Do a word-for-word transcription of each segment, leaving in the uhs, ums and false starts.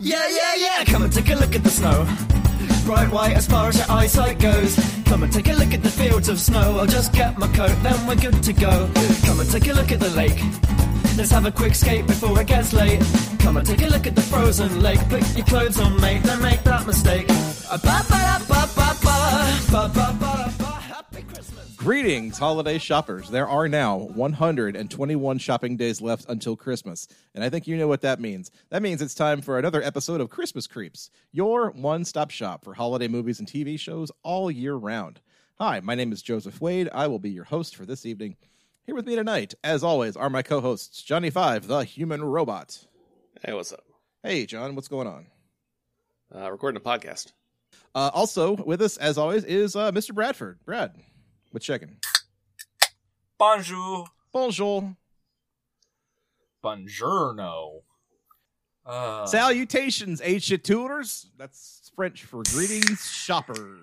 Yeah, yeah, yeah, come and take a look at the snow. Bright white as far as your eyesight goes. Come and take a look at the fields of snow. I'll just get my coat, then we're good to go. Come and take a look at the lake. Let's have a quick skate before it gets late. Come and take a look at the frozen lake. Put your clothes on, mate, don't make that mistake. Happy Christmas. Greetings, holiday shoppers. There are now one hundred twenty-one shopping days left until Christmas. And I think you know what that means. That means it's time for another episode of Christmas Creeps, your one-stop shop for holiday movies and T V shows all year round. Hi, my name is Joseph Wade. I will be your host for this evening. Here with me tonight, as always, are my co-hosts, Johnny Five, the Human Robot. Hey, what's up? Hey, John, what's going on? Uh, recording a podcast. Uh, also with us, as always, is uh, Mister Bradford. Brad, what's checking? Bonjour. Bonjour. Bonjourno. Uh, Salutations, ancient tutors. That's French for greetings, shoppers.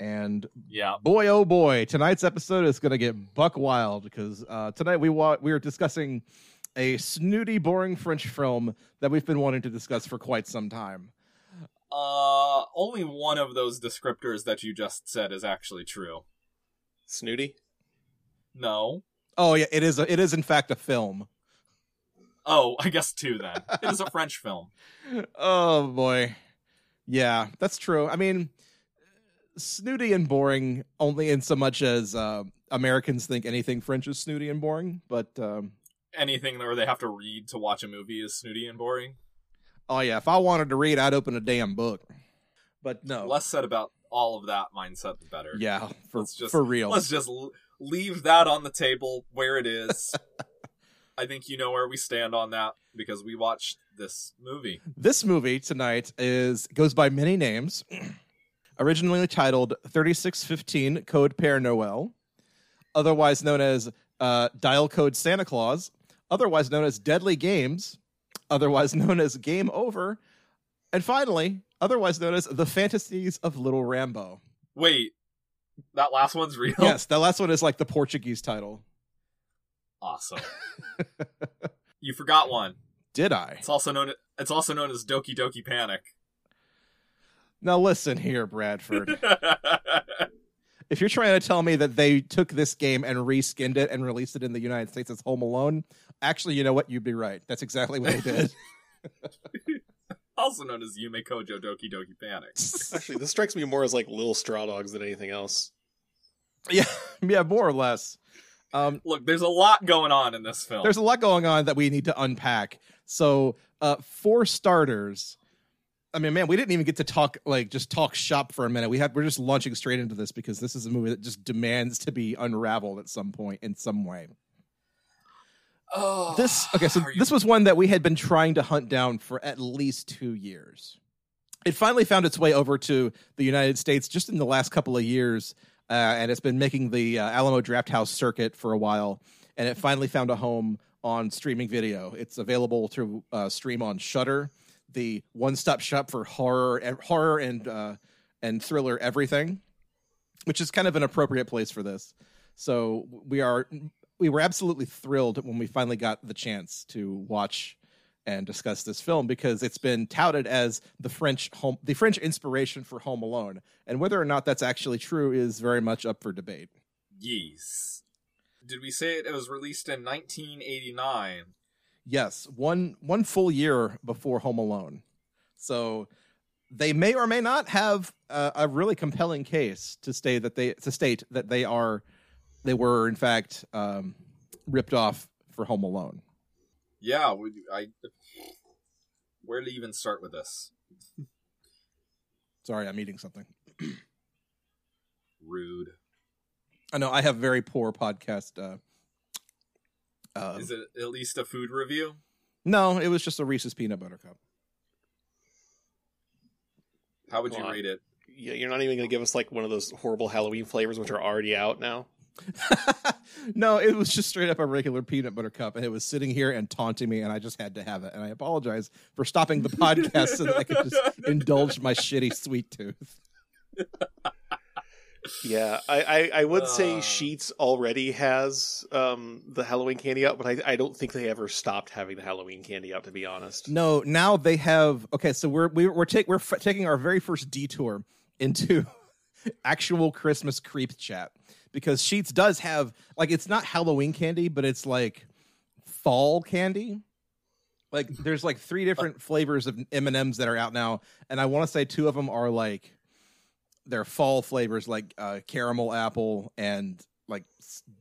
And yeah, boy, oh boy, tonight's episode is going to get buck wild because uh, tonight we wa- we are discussing a snooty, boring French film that we've been wanting to discuss for quite some time. Uh, only one of those descriptors that you just said is actually true. Snooty? No. Oh, yeah, it is. A, it is, in fact, a film. Oh, I guess two, then. It is a French film. Oh, boy. Yeah, that's true. I mean... snooty and boring only in so much as uh, Americans think anything French is snooty and boring, but... Um, anything where they have to read to watch a movie is snooty and boring? Oh yeah, if I wanted to read, I'd open a damn book. But no. Less said about all of that mindset, the better. Yeah, for, just, for real. Let's just leave that on the table where it is. I think you know where we stand on that because we watched this movie. This movie tonight is goes by many names. Originally titled thirty-six fifteen Code Père Noël, otherwise known as uh, Dial Code Santa Claus, otherwise known as Deadly Games, otherwise known as Game Over, and finally, otherwise known as The Fantasies of Little Rambo. Wait, that last one's real? Yes, that last one is like the Portuguese title. Awesome. You forgot one. Did I? It's also known. It's also known as Doki Doki Panic. Now listen here, Bradford. If you're trying to tell me that they took this game and reskinned it and released it in the United States as Home Alone, actually, you know what? You'd be right. That's exactly what they did. Also known as Yume Kojo Doki Doki Panic. Actually, this strikes me more as like little Straw Dogs than anything else. Yeah, yeah, more or less. Um, Look, there's a lot going on in this film. There's a lot going on that we need to unpack. So, uh, for starters... I mean, man, we didn't even get to talk, like, just talk shop for a minute. We had, we're just launching straight into this because this is a movie that just demands to be unraveled at some point in some way. Oh, this okay. So this was one that we had been trying to hunt down for at least two years. It finally found its way over to the United States just in the last couple of years, uh, and it's been making the uh, Alamo Drafthouse circuit for a while, and it finally found a home on streaming video. It's available to uh, stream on Shudder, the one-stop shop for horror, horror and uh, and thriller everything, which is kind of an appropriate place for this. So we are we were absolutely thrilled when we finally got the chance to watch and discuss this film because it's been touted as the French home, the French inspiration for Home Alone, and whether or not that's actually true is very much up for debate. Yes, did we say it, it was released in nineteen eighty-nine? Yes, one one full year before Home Alone. So they may or may not have a, a really compelling case to state that they to state that they are they were in fact um, ripped off for Home Alone. Yeah, we, I where to even start with this? Sorry, I'm eating something. Rude. I know I have very poor podcast uh Um, Is it at least a food review? No, it was just a Reese's Peanut Butter Cup. How would Come you on. rate it? Yeah, you're not even going to give us like one of those horrible Halloween flavors, which are already out now. No, it was just straight up a regular peanut butter cup, and it was sitting here and taunting me, and I just had to have it. And I apologize for stopping the podcast so that I could just indulge my shitty sweet tooth. Yeah, I, I, I would uh, say Sheetz already has um, the Halloween candy out, but I, I don't think they ever stopped having the Halloween candy out, to be honest. No, now they have. Okay, so we're we, we're take, we're f- taking our very first detour into actual Christmas creep chat, because Sheetz does have, like, it's not Halloween candy, but it's like fall candy. Like, there's like three different flavors of M and M's that are out now, and I want to say two of them are like, they're fall flavors, like uh, caramel apple and like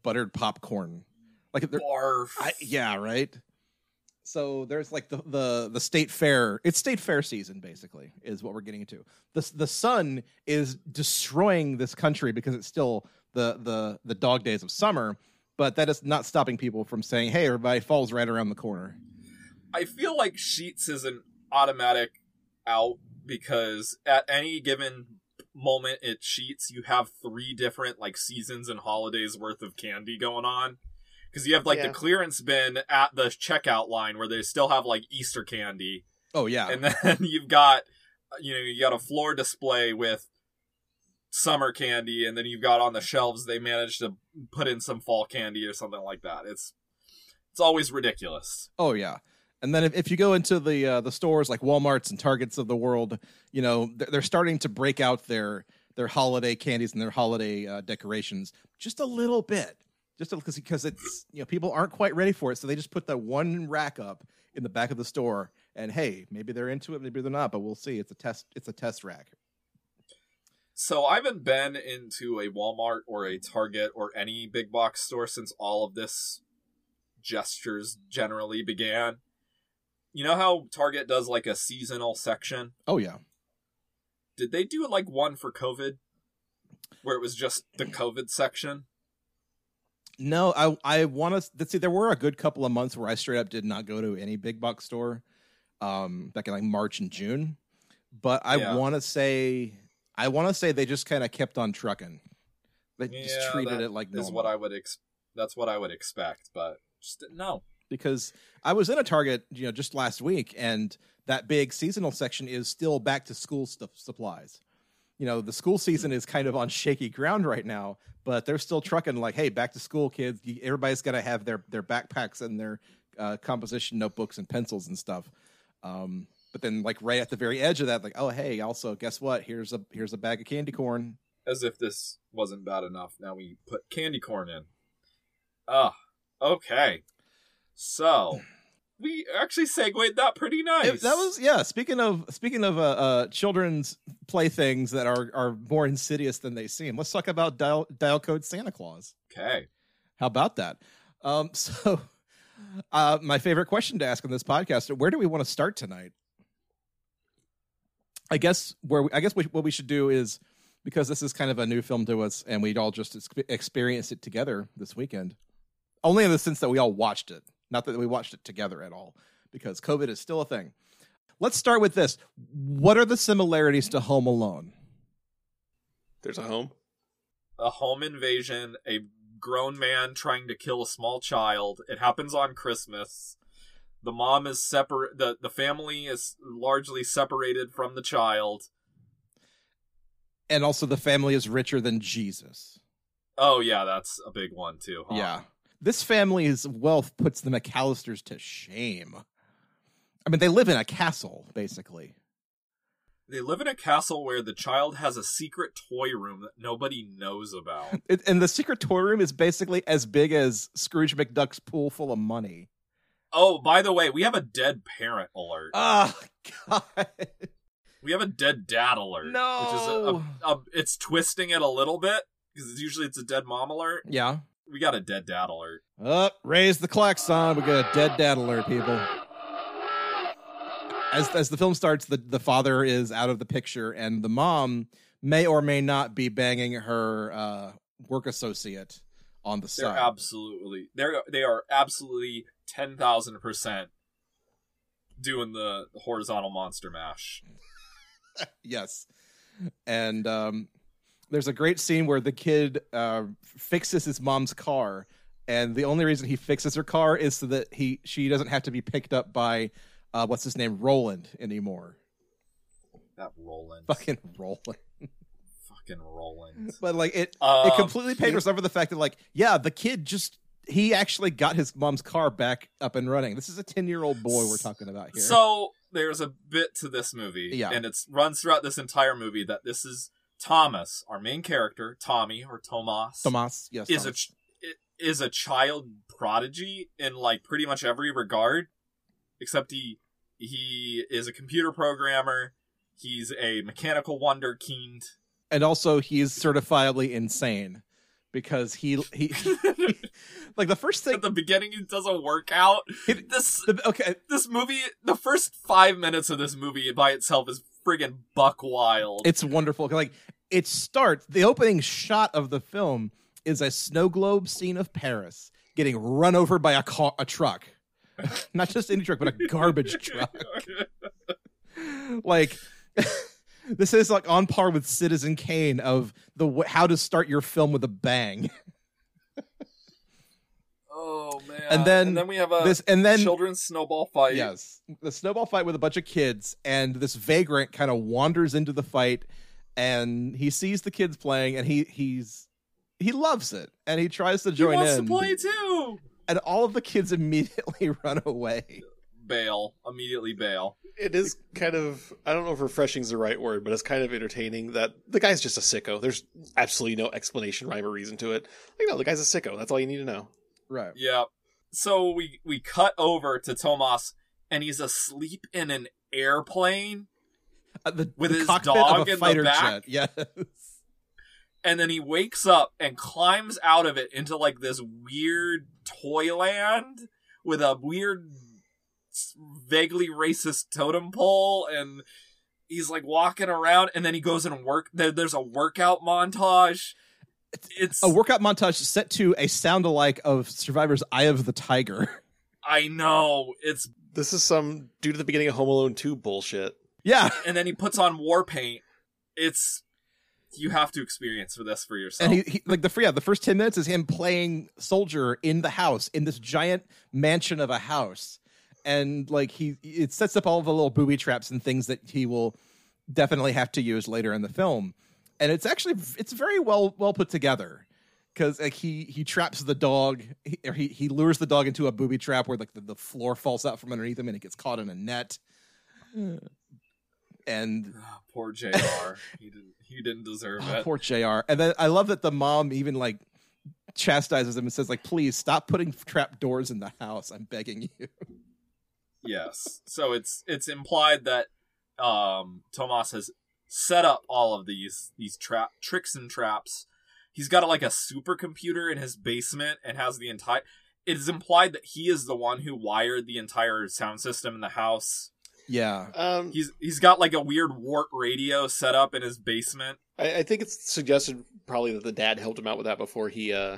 buttered popcorn. Like, barf. I, yeah, right. So there's like the, the the state fair. It's state fair season, basically, is what we're getting into. The the sun is destroying this country because it's still the the the dog days of summer, but that is not stopping people from saying, "Hey, everybody, fall's right around the corner." I feel like Sheetz is an automatic out, because at any given moment at Sheetz, you have three different like seasons and holidays worth of candy going on. Because you have like yeah. the clearance bin at the checkout line where they still have like Easter candy. Oh yeah, and then you've got you know you got a floor display with summer candy, and then you've got on the shelves they managed to put in some fall candy or something like that. It's it's always ridiculous. Oh yeah. And then if, if you go into the uh, the stores like Walmarts and Targets of the world, you know, they're, they're starting to break out their their holiday candies and their holiday uh, decorations just a little bit, just because because it's, you know, people aren't quite ready for it, so they just put that one rack up in the back of the store, and hey, maybe they're into it, maybe they're not, but we'll see. It's a test. It's a test rack. So I haven't been into a Walmart or a Target or any big box store since all of this gestures generally began. You know how Target does like a seasonal section? Oh, yeah. Did they do like one for COVID where it was just the COVID section? No, I I want to see. There were a good couple of months where I straight up did not go to any big box store um, back in like March and June. But I yeah. want to say I want to say they just kind of kept on trucking. They yeah, just treated it like normal. Is what I would ex- that's what I would expect. But just no. Because I was in a Target, you know, just last week, and that big seasonal section is still back to school stuff supplies. You know, the school season is kind of on shaky ground right now, but they're still trucking like, hey, back to school, kids. Everybody's got to have their, their backpacks and their uh, composition notebooks and pencils and stuff. Um, but then, like, right at the very edge of that, like, oh, hey, also, guess what? Here's a here's a bag of candy corn. As if this wasn't bad enough. Now we put candy corn in. Ah, oh, okay. So, we actually segued that pretty nice. It, that was yeah. Speaking of speaking of uh, uh, children's playthings that are, are more insidious than they seem, let's talk about dial, dial code Santa Claus. Okay, how about that? Um, so, uh, my favorite question to ask on this podcast: where do we want to start tonight? I guess where we, I guess we, what we should do is, because this is kind of a new film to us, and we'd all just ex- experienced it together this weekend, only in the sense that we all watched it. Not that we watched it together at all, because COVID is still a thing. Let's start with this. What are the similarities to Home Alone? There's a home. A home invasion, a grown man trying to kill a small child. It happens on Christmas. The mom is separate. The, the family is largely separated from the child. And also the family is richer than Jesus. Oh, yeah, that's a big one, too. Huh? Yeah. This family's wealth puts the McAllisters to shame. I mean, they live in a castle, basically. They live in a castle where the child has a secret toy room that nobody knows about. It, and the secret toy room is basically as big as Scrooge McDuck's pool full of money. Oh, by the way, we have a dead parent alert. Oh, God. We have a dead dad alert. No. Which is a, a, a, it's twisting it a little bit, because usually it's a dead mom alert. Yeah. We got a dead dad alert. Up, oh, raise the clock, son. We got a dead dad alert, people. As as the film starts, the, the father is out of the picture, and the mom may or may not be banging her uh, work associate on the side. They're absolutely, they're they are absolutely ten thousand percent doing the horizontal monster mash. Yes, and. um There's a great scene where the kid uh, fixes his mom's car, and the only reason he fixes her car is so that he she doesn't have to be picked up by uh, what's his name, Roland anymore. That Roland, fucking Roland, fucking frickin' Roland. But like it, um, it completely papers over the fact that like, yeah, the kid just he actually got his mom's car back up and running. This is a ten-year-old boy we're talking about here. So there's a bit to this movie, yeah. and it runs throughout this entire movie that this is Thomas, our main character, Tommy or Tomas. Tomas, yes, is Thomas. a ch- is a child prodigy in like pretty much every regard, except he he is a computer programmer. He's a mechanical wonder keened. And also he's certifiably insane because he, he, he like the first thing at the beginning, it doesn't work out. It, this, the, okay. This movie, the first five minutes of this movie by itself is friggin' buck wild. It's wonderful. Like it starts, the opening shot of the film is a snow globe scene of Paris getting run over by a car, a truck, not just any truck, but a garbage truck. Like, this is like on par with Citizen Kane of the w- how to start your film with a bang. Oh man! And then, and then we have a this, and then, children's snowball fight. Yes, the snowball fight with a bunch of kids, and this vagrant kind of wanders into the fight, and he sees the kids playing, and he he's he loves it, and he tries to join in. He wants in, to play too. And all of the kids immediately run away. Bail immediately bail. It is kind of, I don't know if refreshing is the right word, but it's kind of entertaining that the guy's just a sicko. There's absolutely no explanation, rhyme, or reason to it. Like, no, the guy's a sicko. That's all you need to know. Right. Yeah. So we, we cut over to Tomas, and he's asleep in an airplane uh, the, with the his dog in the back. Jet. Yes. And then he wakes up and climbs out of it into like this weird toyland with a weird vaguely racist totem pole, and he's like walking around, and then he goes and work there, there's a workout montage. It's a workout montage set to a sound alike of Survivor's Eye of the Tiger. I know, it's this is some due to the beginning of Home Alone two bullshit. Yeah. And then he puts on war paint. It's you have to experience for this for yourself. And he, he like the free yeah, the first ten minutes is him playing soldier in the house, in this giant mansion of a house. And like he, it sets up all the little booby traps and things that he will definitely have to use later in the film. And it's actually, it's very well, well put together, because like he, he traps the dog, he, or he, he lures the dog into a booby trap where like the, the floor falls out from underneath him and it gets caught in a net. And oh, poor J R, he didn't, he didn't deserve oh, it. Poor J R. And then I love that the mom even like chastises him and says like, please stop putting trap doors in the house. I'm begging you. Yes, so it's it's implied that um, Tomas has set up all of these these trap tricks and traps. He's got like a supercomputer in his basement and has the entire. It is implied that he is the one who wired the entire sound system in the house. Yeah, um, he's he's got like a weird warp radio set up in his basement. I, I think it's suggested probably that the dad helped him out with that before he uh,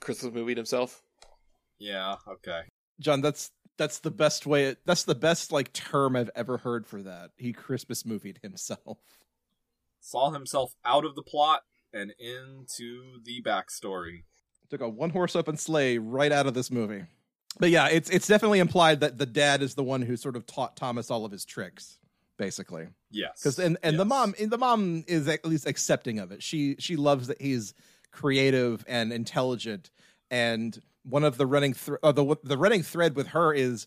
Christmas movied himself. Yeah. Okay, John. That's. That's the best way. It, that's the best like term I've ever heard for that. He Christmas movied himself, saw himself out of the plot and into the backstory. Took a one horse open sleigh right out of this movie. But yeah, it's it's definitely implied that the dad is the one who sort of taught Thomas all of his tricks, basically. Yes, because and, and yes. the mom and the mom is at least accepting of it. She she loves that he's creative and intelligent and. One of the running th- uh, the the running thread with her is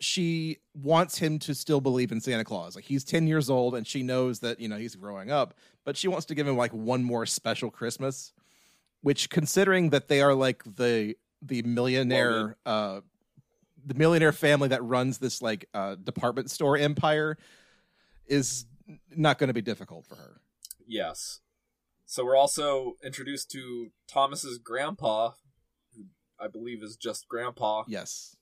she wants him to still believe in Santa Claus. Like he's ten years old, and she knows that you know he's growing up, but she wants to give him like one more special Christmas. Which, considering that they are like the the millionaire well, uh, the millionaire family that runs this like uh, department store empire, is not going to be difficult for her. Yes. So we're also introduced to Thomas's grandpa. I believe is just Grandpa. Yes.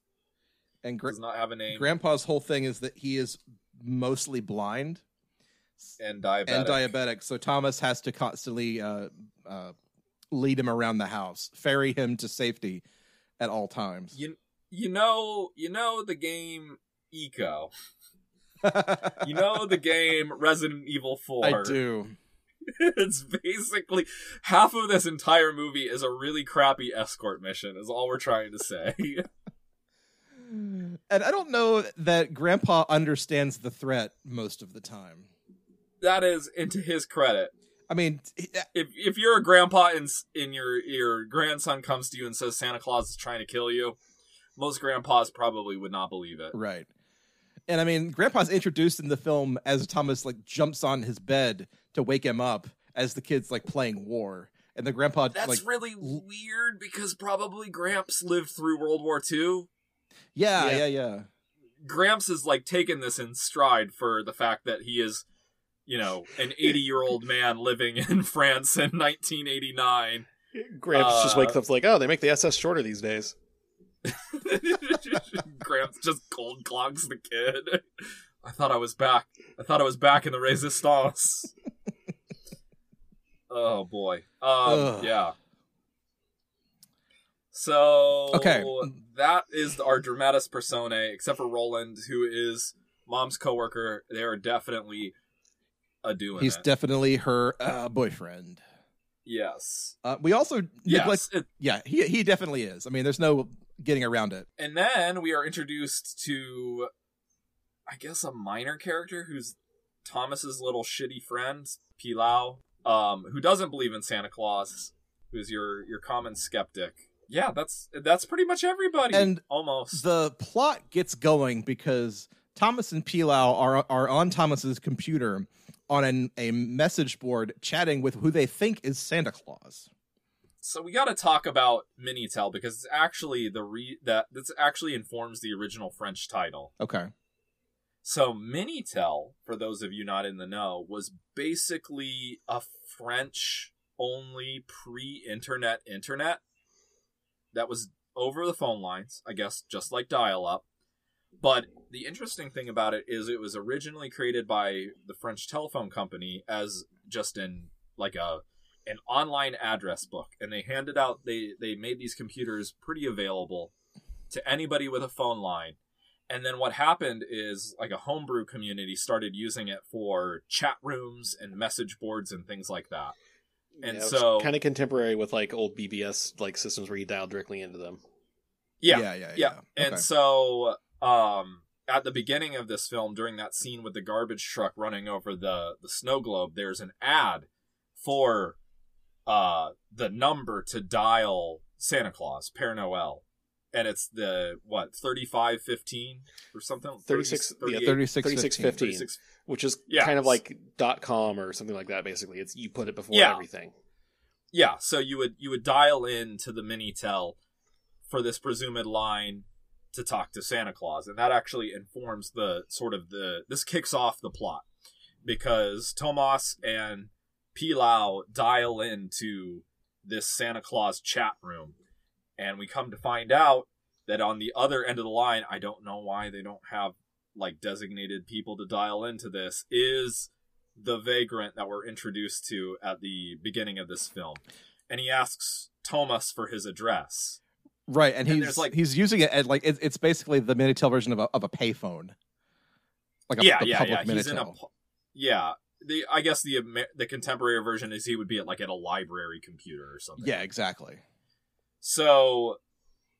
And gra- does not have a name. Grandpa's whole thing is that he is mostly blind. And diabetic. And diabetic. So Thomas has to constantly uh, uh, lead him around the house. Ferry him to safety at all times. You you know, you know the game Eco. You know the game Resident Evil four. I do. It's basically half of this entire movie is a really crappy escort mission is all we're trying to say. And I don't know that Grandpa understands the threat most of the time. That is into his credit. I mean, he, if if you're a grandpa and in your your grandson comes to you and says Santa Claus is trying to kill you, most grandpas probably would not believe it. Right. And I mean, grandpa's introduced in the film as Thomas like jumps on his bed to wake him up as the kid's like playing war. And the grandpa That's like, really weird because probably Gramps lived through World War Two. Yeah, yeah, yeah, yeah. Gramps is like taking this in stride for the fact that he is, you know, an eighty-year-old man living in France in nineteen eighty-nine. Gramps uh, just wakes up like, oh, they make the S S shorter these days. Gramps just cold clogs the kid. I thought I was back. I thought I was back in the Resistance. Oh boy. Um, Ugh. Yeah. So okay. That is our dramatis personae, except for Roland, who is mom's coworker. They are definitely a doing. He's it. definitely her uh, boyfriend. Yes. Uh, we also yes. It, yeah, he he definitely is. I mean, there's no getting around it. And then we are introduced to, I guess, a minor character who's Thomas's little shitty friend, Pilau. Um, who doesn't believe in Santa Claus, who's your, your common skeptic. Yeah, that's that's pretty much everybody, and almost. The plot gets going because Thomas and Pilau are are on Thomas's computer on an, a message board chatting with who they think is Santa Claus. So we got to talk about Minitel because it's actually the re- that this actually informs the original French title. Okay. So Minitel, for those of you not in the know, was basically a French-only pre-internet internet that was over the phone lines, I guess, just like dial-up. But the interesting thing about it is it was originally created by the French telephone company as just in like a an online address book, and they handed out they they made these computers pretty available to anybody with a phone line. And then what happened is like a homebrew community started using it for chat rooms and message boards and things like that. And yeah, so kind of contemporary with like old B B S like systems where you dial directly into them. Yeah. Yeah. yeah, yeah. yeah. And okay. so um, at the beginning of this film, during that scene with the garbage truck running over the, the snow globe, there's an ad for uh, the number to dial Santa Claus, Père Noël. And it's the, what, thirty-five fifteen or something? thirty-six, thirty, yeah, thirty-six fifteen, which is yeah. kind of like dot com or something like that, basically. It's you put it before yeah. everything. Yeah, so you would you would dial in to the Minitel for this presumed line to talk to Santa Claus. And that actually informs the sort of the, this kicks off the plot. Because Thomas and Pilau dial into this Santa Claus chat room. And we come to find out that on the other end of the line, I don't know why they don't have like designated people to dial into this, is the vagrant that we're introduced to at the beginning of this film. And he asks Thomas for his address. Right. And, and he's like, he's using it as like, it, it's basically the Minitel version of a, of a payphone. Like a, yeah, a yeah, public yeah. Minitel. He's in a, yeah. The, I guess the, the contemporary version is he would be at like at a library computer or something. Yeah, exactly. So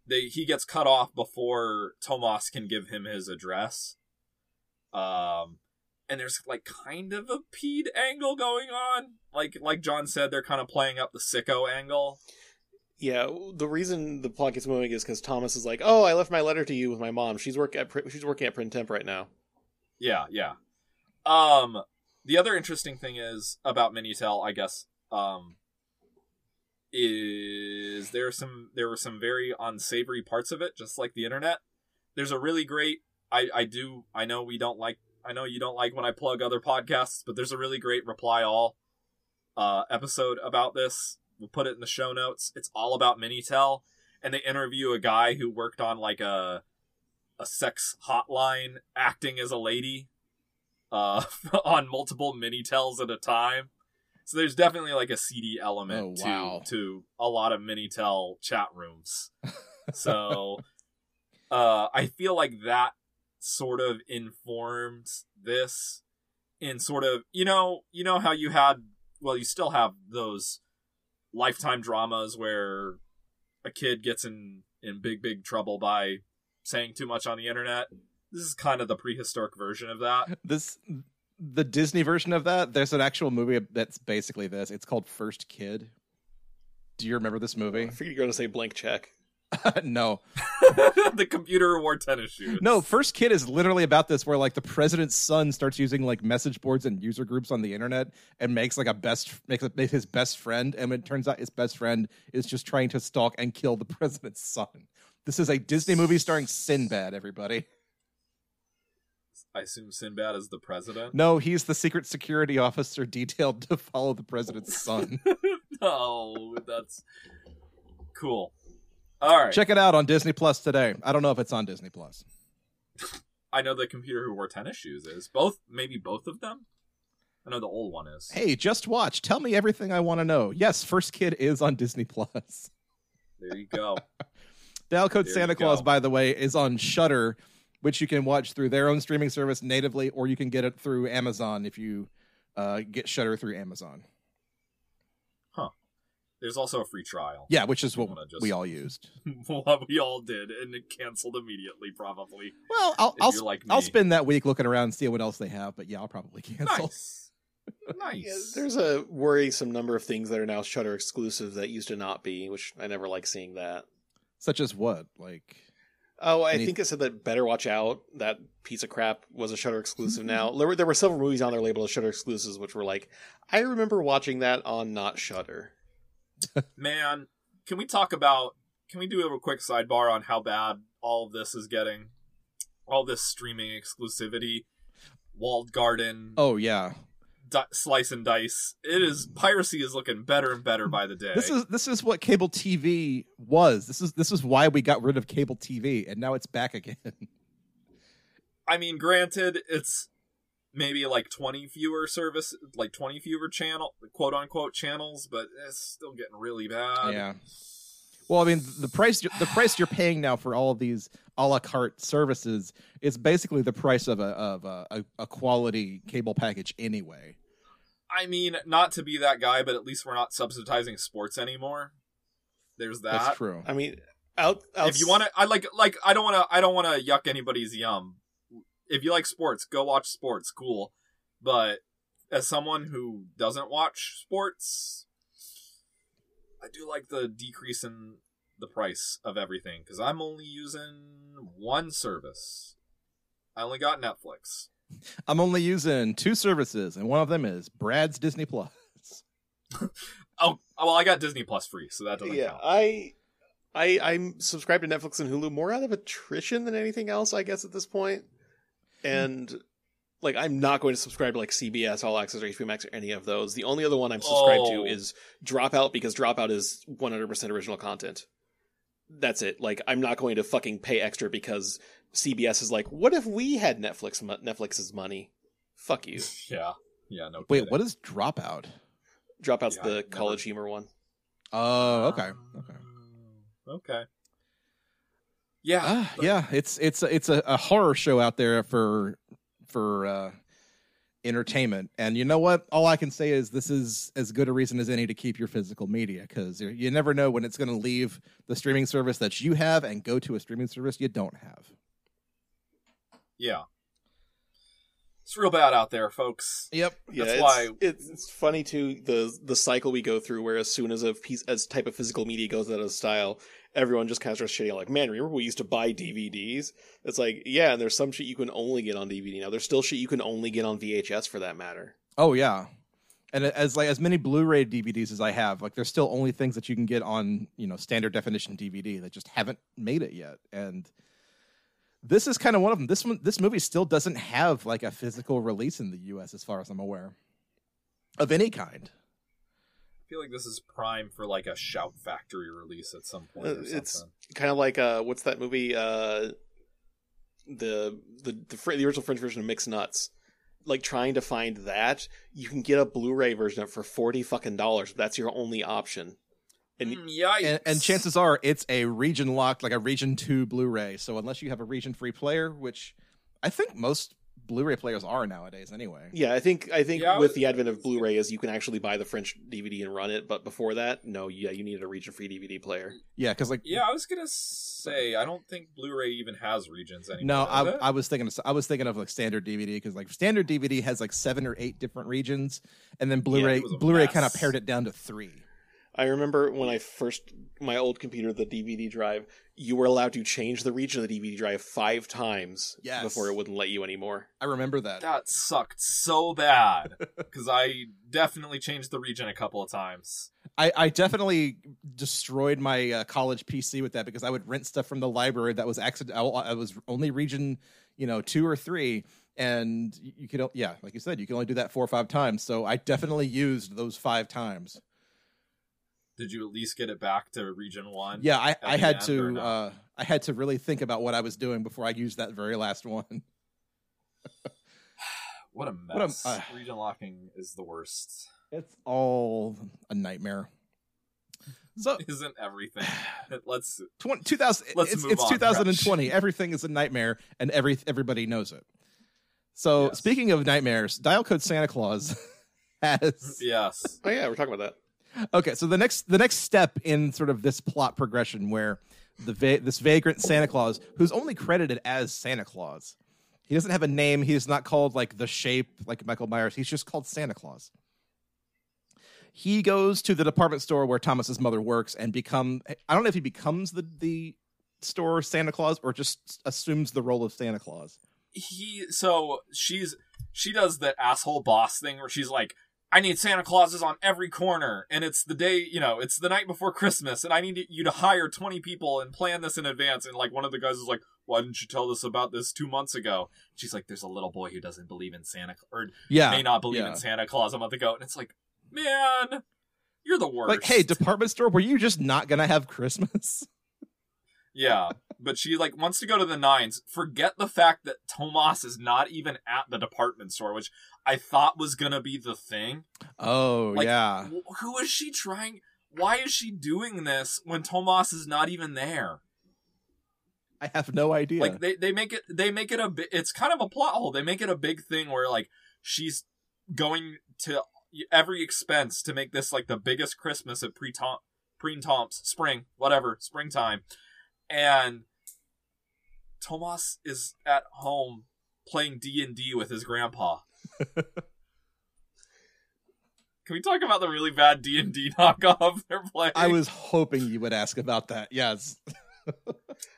they, he gets cut off before Thomas can give him his address. Um, and there's like kind of a peed angle going on. Like like John said, they're kind of playing up the sicko angle. Yeah, the reason the plot gets moving is because Thomas is like, oh, I left my letter to you with my mom. She's, work at, she's working at Print Temp right now. Yeah, yeah. Um, the other interesting thing is about Minitel, I guess, um... is there some there were some very unsavory parts of it, just like the internet. There's a really great I, I do I know we don't like I know you don't like when I plug other podcasts, but there's a really great Reply All uh episode about this. We'll put it in the show notes. It's all about Minitel, and they interview a guy who worked on like a a sex hotline acting as a lady uh on multiple Minitels at a time. So there's definitely like a seedy element oh, wow. to to a lot of Minitel chat rooms. So uh, I feel like that sort of informed this in sort of, you know, you know how you had, well, you still have those Lifetime dramas where a kid gets in, in big, big trouble by saying too much on the internet. This is kind of the prehistoric version of that. This the Disney version of that, there's an actual movie that's basically this. It's called First Kid. Do you remember this movie? I figured you were going to say Blank Check. No. The computer wore tennis shoes. No, First Kid is literally about this, where like the president's son starts using like message boards and user groups on the internet and makes like a best makes a, his best friend, and it turns out his best friend is just trying to stalk and kill the president's son. This is a Disney movie starring Sinbad, everybody. I assume Sinbad is the president? No, he's the secret security officer detailed to follow the president's son. Oh, that's cool. All right. Check it out on Disney Plus today. I don't know if it's on Disney Plus. I know the computer who wore tennis shoes is. Both, maybe both of them? I know the old one is. Hey, just watch. Tell me everything I want to know. Yes, First Kid is on Disney Plus. There you go. Dial Code Santa Claus, by the way, is on Shudder, which you can watch through their own streaming service natively, or you can get it through Amazon if you uh, get Shudder through Amazon. There's also a free trial. Yeah, which is what just, we all used. Well, we all did, and it canceled immediately, probably. Well, I'll I'll, like I'll spend that week looking around and see what else they have, but yeah, I'll probably cancel. Nice. Nice. Yeah, there's a worrisome number of things that are now Shudder exclusive that used to not be, which I never like seeing that. Such as what? Like, oh, I any... think it said that Better Watch Out, that piece of crap, was a Shudder exclusive now. There were, there were several movies on their label as Shudder exclusives, which were like, I remember watching that on not Shudder. Man, can we talk about, can we do a real quick sidebar on how bad all of this is getting? All this streaming exclusivity, walled garden. Oh, yeah. Di- slice and dice. It is, piracy is looking better and better by the day. This is this is what cable T V was. This is this is why we got rid of cable T V, and now it's back again. I mean, granted, it's maybe like twenty fewer service, like twenty fewer channel, quote unquote channels, but it's still getting really bad. Yeah. Well, I mean, the price the price you're paying now for all of these a la carte services is basically the price of a of a, a quality cable package anyway. I mean, not to be that guy, but at least we're not subsidizing sports anymore. There's that. That's true. I mean, out, out... if you want to, I like like I don't want to I don't want to yuck anybody's yum. If you like sports, go watch sports. Cool. But as someone who doesn't watch sports, I do like the decrease in the price of everything, because I'm only using one service. I only got Netflix. I'm only using two services, and one of them is Brad's Disney Plus. Oh, well, I got Disney Plus free, so that doesn't yeah, count. Yeah, I... I, I'm subscribed to Netflix and Hulu more out of attrition than anything else, I guess, at this point. And like, I'm not going to subscribe to like C B S All Access or H B O Max or any of those. The only other one I'm subscribed oh. to is Dropout, because Dropout is one hundred percent original content. That's it. Like, I'm not going to fucking pay extra because C B S is like, what if we had Netflix mo- Netflix's money? Fuck you. Yeah. Yeah. No. Wait, kidding. What is Dropout? Dropout's yeah, the never... college humor one. Oh, uh, okay. Okay. Okay. Yeah, ah, but... yeah, it's it's it's a, a horror show out there for for uh, entertainment, and you know what? All I can say is this is as good a reason as any to keep your physical media, because you never know when it's going to leave the streaming service that you have and go to a streaming service you don't have. Yeah, it's real bad out there, folks. Yep. Yeah, that's it's, why it's, it's funny too, the the cycle we go through, where as soon as a piece as type of physical media goes out of style, everyone just kind of starts shitting like, man, remember we used to buy D V Ds? It's like, yeah, and there's some shit you can only get on D V D now. There's still shit you can only get on V H S, for that matter. Oh yeah, and as like as many Blu-ray D V Ds as I have, like there's still only things that you can get on, you know, standard definition D V D that just haven't made it yet. And this is kind of one of them. This one, this movie still doesn't have like a physical release in the U S as far as I'm aware, of any kind. I feel like this is prime for like a Shout Factory release at some point. Or it's kind of like uh, what's that movie? Uh, the the the, fr- the original French version of Mixed Nuts. Like trying to find that, you can get a Blu-ray version of it for forty fucking dollars. That's your only option. And, mm, and and chances are it's a region locked, like a region two Blu-ray. So unless you have a region free player, which I think most Blu-ray players are nowadays anyway. Yeah, I think I think yeah, with I the advent of Blu-ray is you can actually buy the French D V D and run it, but before that, no, yeah, you needed a region-free D V D player. Yeah, because like yeah, I was gonna say I don't think Blu-ray even has regions anymore. No, I, I was thinking of, I was thinking of like standard D V D because like standard D V D has like seven or eight different regions, and then Blu-ray yeah, Blu-ray kind of pared it down to three. I remember when I first, my old computer, the D V D drive, you were allowed to change the region of the D V D drive five times yes. before it wouldn't let you anymore. I remember that. That sucked so bad, because I definitely changed the region a couple of times. I, I definitely destroyed my uh, college P C with that, because I would rent stuff from the library that was accident- I was only region, you know, two or three. And you could, yeah, like you said, you can only do that four or five times. So I definitely used those five times. Did you at least get it back to region one? Yeah, I, I had to no? uh, I had to really think about what I was doing before I used that very last one. What a mess. What a, uh, region locking is the worst. It's all a nightmare. So isn't everything. Let's twenty, two thousand let's it's, move it's on, two thousand twenty. Rush. Everything is a nightmare and every everybody knows it. So yes. Speaking of nightmares, Dial Code Santa Claus has Yes. Oh yeah, we're talking about that. Okay, so the next the next step in sort of this plot progression, where the va- this vagrant Santa Claus, who's only credited as Santa Claus, he doesn't have a name. He's not called like the Shape, like Michael Myers. He's just called Santa Claus. He goes to the department store where Thomas's mother works and become. I don't know if he becomes the the store Santa Claus or just assumes the role of Santa Claus. He so she's she does that asshole boss thing where she's like, I need Santa Clauses on every corner, and it's the day, you know, it's the night before Christmas, and I need you to hire twenty people and plan this in advance, and, like, one of the guys is like, why didn't you tell us about this two months ago? She's like, there's a little boy who doesn't believe in Santa, or yeah, may not believe yeah. in Santa Claus a month ago, and it's like, man, you're the worst. Like, hey, department store, were you just not gonna have Christmas? Yeah, but she, like, wants to go to the nines, forget the fact that Tomas is not even at the department store, which I thought was gonna be the thing. Oh, like, yeah. Wh- who is she trying? Why is she doing this when Tomas is not even there? I have no idea. Like they, they make it they make it a bi- it's kind of a plot hole. They make it a big thing where like she's going to every expense to make this like the biggest Christmas at pre Tom pre Tom's spring whatever springtime, and Tomas is at home playing D and D with his grandpa. Can we talk about the really bad D and D knockoff they're playing? I was hoping you would ask about that. Yes.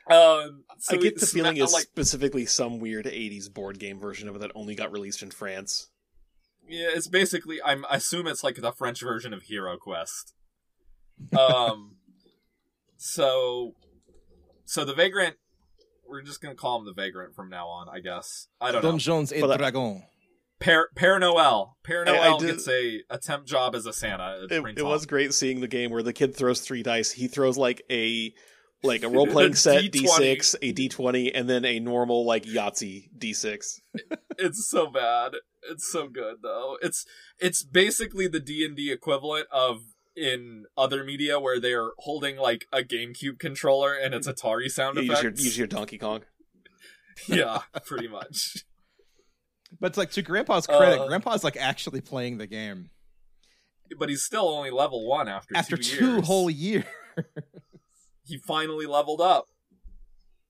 um, so I get the feeling it's like, specifically some weird eighties board game version of it that only got released in France. Yeah, it's basically. I'm, I assume it's like the French version of Hero Quest. Um. so, so the vagrant. We're just gonna call him the vagrant from now on, I guess. I don't Dungeons know. Dungeons et Dragons. Père Noël. Père Noël gets a, a temp job as a Santa. It, it was great seeing the game where the kid throws three dice. He throws like a like a role playing set D six, a D twenty, and then a normal like Yahtzee D six. It's so bad. It's so good though. It's it's basically the D and D equivalent of in other media where they're holding like a GameCube controller and it's Atari sound yeah, effects. Use your, use your Donkey Kong. Yeah, pretty much. But it's like to Grandpa's credit, uh, Grandpa's like actually playing the game. But he's still only level one after, after two, two years. After two whole years. He finally leveled up.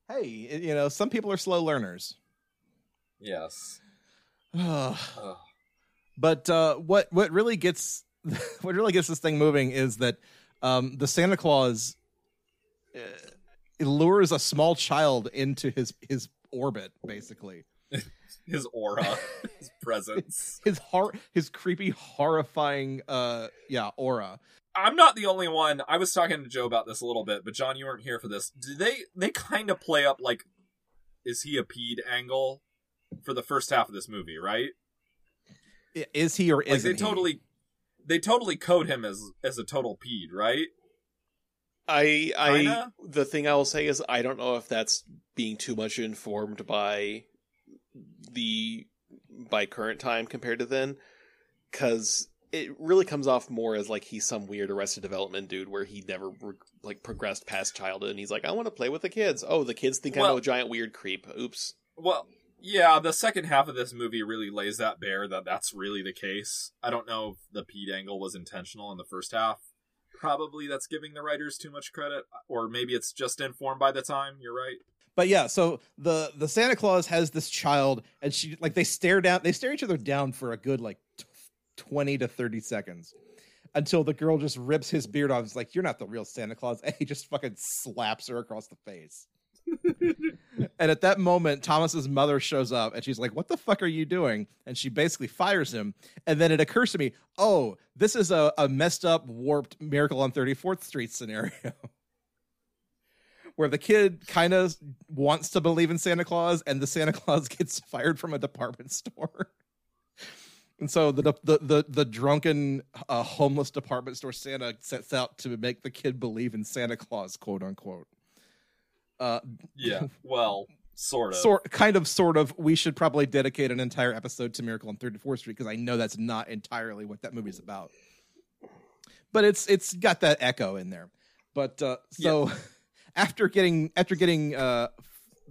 Hey, you know, some people are slow learners. Yes. Uh, uh. But uh, what what really gets what really gets this thing moving is that um, the Santa Claus uh, lures a small child into his his orbit, basically. His aura, his presence, his hor- his creepy, horrifying, uh, yeah, aura. I'm not the only one. I was talking to Joe about this a little bit, but John, you weren't here for this. Did they they kind of play up like, is he a peed angle for the first half of this movie, right? Is he or isn't like they totally, he? They totally code him as as a total peed, right? I I Kinda? The thing I will say is I don't know if that's being too much informed by. the by current time compared to then, because it really comes off more as like he's some weird Arrested Development dude where he never like progressed past childhood and he's like, I want to play with the kids. Oh, the kids think well, I'm a giant weird creep. Oops. Well, Yeah, the second half of this movie really lays that bare that that's really the case. I don't know if the Pete angle was intentional in the first half. Probably that's giving the writers too much credit, or maybe it's just informed by the time. You're right. But yeah, so the the Santa Claus has this child, and she like they stare down, they stare each other down for a good like twenty to thirty seconds until the girl just rips his beard off. It's like, you're not the real Santa Claus, and he just fucking slaps her across the face. And at that moment, Thomas's mother shows up, and she's like, "What the fuck are you doing?" And she basically fires him. And then it occurs to me, oh, this is a, a messed up, warped Miracle on thirty-fourth street scenario. Where the kid kind of wants to believe in Santa Claus, and the Santa Claus gets fired from a department store. And so the the the, the drunken, uh, homeless department store Santa sets out to make the kid believe in Santa Claus, quote unquote. Uh, yeah, well, sort of. Sort, kind of, sort of. We should probably dedicate an entire episode to Miracle on thirty-fourth street, because I know that's not entirely what that movie's about. But it's it's got that echo in there. But uh, so... Yeah. After getting after getting uh,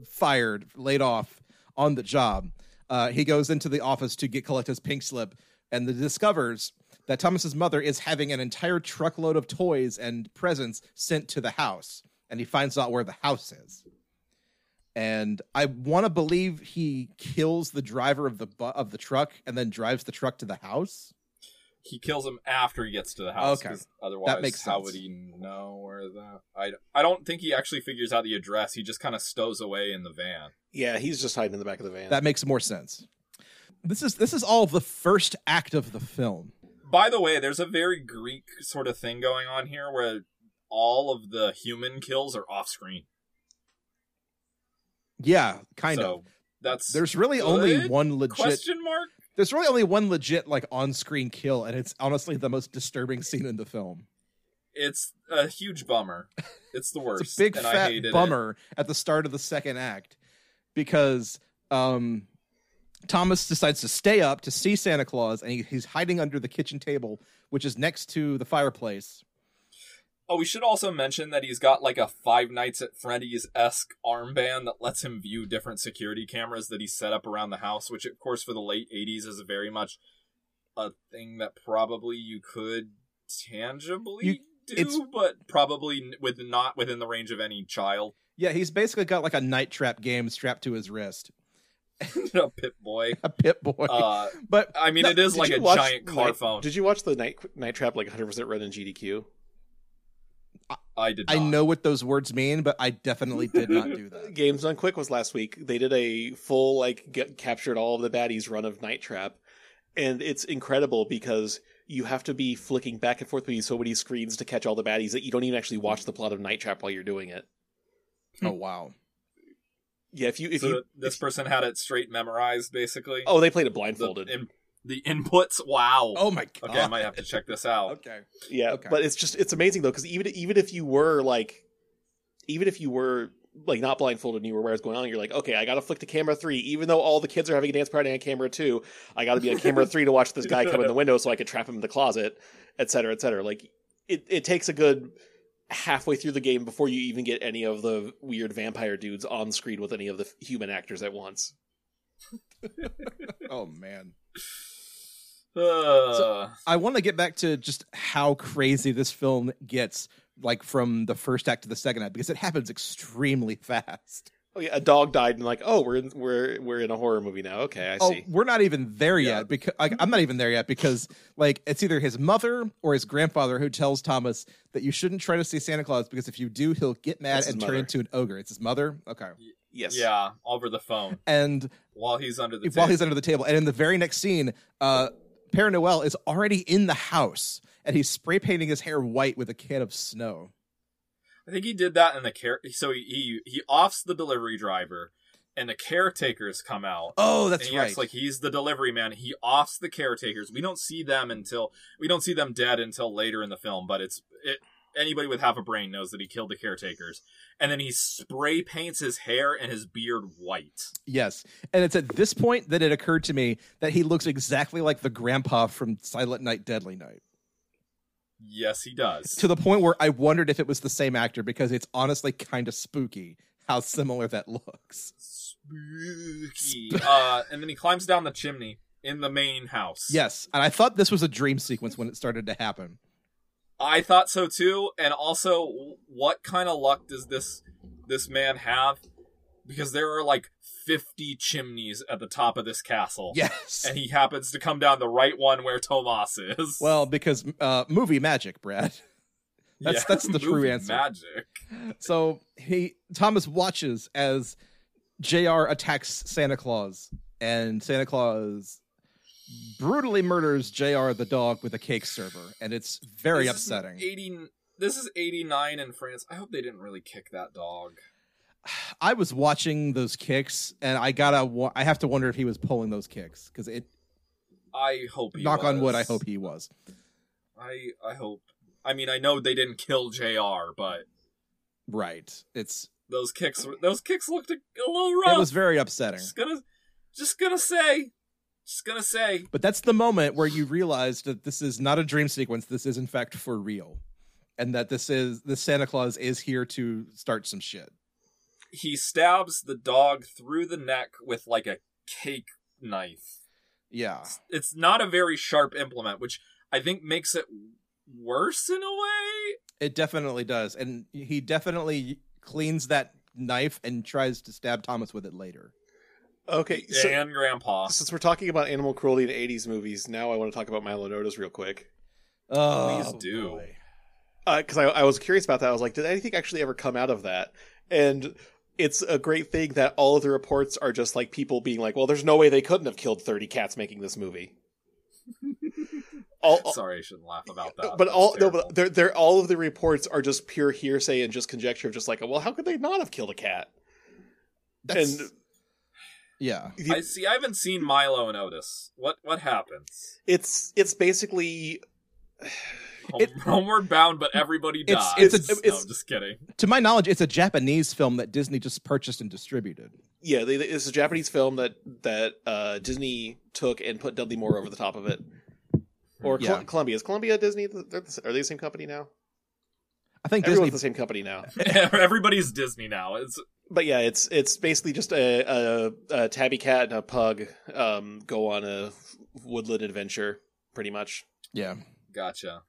fired, laid off on the job, uh, he goes into the office to get collect his pink slip, and the discovers that Thomas's mother is having an entire truckload of toys and presents sent to the house, and he finds out where the house is. And I want to believe he kills the driver of the bu- of the truck and then drives the truck to the house. He kills him after he gets to the house. Okay. Otherwise, that makes sense. How would he know where the... I, I don't think he actually figures out the address. He just kind of stows away in the van. Yeah, he's just hiding in the back of the van. That makes more sense. This is this is all the first act of the film. By the way, there's a very Greek sort of thing going on here where all of the human kills are off-screen. Yeah, kind so of. That's There's really only one legit... Question mark? There's really only one legit, like, on-screen kill, and it's honestly the most disturbing scene in the film. It's a huge bummer. It's the worst. It's a big, and fat I hated bummer it. At the start of the second act, because um, Thomas decides to stay up to see Santa Claus, and he, he's hiding under the kitchen table, which is next to the fireplace. Oh, we should also mention that he's got, like, a Five Nights at Freddy's-esque armband that lets him view different security cameras that he's set up around the house, which, of course, for the late eighties is very much a thing that probably you could tangibly you, do, but probably with not within the range of any child. Yeah, he's basically got, like, a Night Trap game strapped to his wrist. A pit boy, a pit boy. Uh, but I mean, no, it is like a watch, giant car like, phone. Did you watch the Night Night Trap, like, one hundred percent run in G D Q? I did not. I know what those words mean, but I definitely did not do that. Games Done Quick was last week. They did a full, like, get, captured all of the baddies run of Night Trap. And it's incredible because you have to be flicking back and forth between so many screens to catch all the baddies that you don't even actually watch the plot of Night Trap while you're doing it. Oh, wow. Yeah, if you... If so you this if, person had it straight memorized, basically? Oh, they played it blindfolded. The, in, The inputs, wow. Oh my god. Okay, I might have to check this out. Okay. Yeah, okay. But it's just, it's amazing though, because even even if you were like, even if you were like not blindfolded and you were aware what's going on, you're like, okay, I gotta flick to camera three, even though all the kids are having a dance party on camera two, I gotta be on camera three to watch this guy come in the window so I could trap him in the closet, et cetera, et cetera. Like, it, it takes a good halfway through the game before you even get any of the weird vampire dudes on screen with any of the human actors at once. Oh man. Uh, so I want to get back to just how crazy this film gets, like from the first act to the second act, because it happens extremely fast. Oh yeah, a dog died, and like, oh, we're in, we're we're in a horror movie now. Okay, I oh, see. We're not even there yeah. yet because like, I'm not even there yet because like it's either his mother or his grandfather who tells Thomas that you shouldn't try to see Santa Claus because if you do, he'll get mad That's and turn into an ogre. It's his mother. Okay. Yeah. Yes. Yeah, over the phone. And while he's under the table. While he's under the table. And in the very next scene, uh, Père Noël is already in the house, and he's spray painting his hair white with a can of snow. I think he did that in the care. So he, he he offs the delivery driver, and the caretakers come out. Oh, that's and he right. Acts like he's the delivery man. He offs the caretakers. We don't see them until we don't see them dead until later in the film. But it's it. Anybody with half a brain knows that he killed the caretakers. And then he spray paints his hair and his beard white. Yes. And it's at this point that it occurred to me that he looks exactly like the grandpa from Silent Night, Deadly Night. Yes, he does. To the point where I wondered if it was the same actor because it's honestly kind of spooky how similar that looks. Spooky. Uh, and then he climbs down the chimney in the main house. Yes, and I thought this was a dream sequence when it started to happen. I thought so too, and also, what kind of luck does this this man have? Because there are like fifty chimneys at the top of this castle. Yes. And he happens to come down the right one where Tomas is. Well, because uh, movie magic, Brad. That's yeah, that's the true answer. Magic. So he Thomas watches as J R attacks Santa Claus, and Santa Claus brutally murders J R the dog with a cake server, and it's very this upsetting. Is eighty, this is eighty-nine in France. I hope they didn't really kick that dog. I was watching those kicks, and I gotta. I have to wonder if he was pulling those kicks, because it. I hope. He knock was. on wood. I hope he was. I I hope. I mean, I know they didn't kill J R, but right. It's those kicks. Those kicks looked a little rough. It was very upsetting. Just gonna, just gonna say, just gonna say. But that's the moment where you realize that this is not a dream sequence. This is in fact for real, and that this is the Santa Claus is here to start some shit. He stabs the dog through the neck with, like, a cake knife. Yeah. It's, it's not a very sharp implement, which I think makes it worse in a way. It definitely does. And he definitely cleans that knife and tries to stab Thomas with it later. Okay. So, and Grandpa. Since we're talking about animal cruelty in eighties movies, now I want to talk about Milo Notice real quick. Oh, Please do. Because uh, I, I was curious about that. I was like, did anything actually ever come out of that? And it's a great thing that all of the reports are just like people being like, well, there's no way they couldn't have killed thirty cats making this movie. all, Sorry, I shouldn't laugh about that. But all no, but they're, they're, all of the reports are just pure hearsay and just conjecture of just like, well, how could they not have killed a cat? That's, and yeah, the, I see. I haven't seen Milo and Otis. What what happens? It's it's basically. It, Homeward Bound, but everybody dies. It's, it's a, it's, no, it's, just kidding. To my knowledge, it's a Japanese film that Disney just purchased and distributed. Yeah, they, it's a Japanese film that that uh, Disney took and put Dudley Moore over the top of it. Or yeah. Col- Columbia. Is Columbia Disney? They're the, are they the same company now? I think Everyone's Disney... the same company now. Everybody's Disney now. It's... But yeah, it's it's basically just a, a, a tabby cat and a pug um, go on a woodland adventure, pretty much. Yeah. Gotcha.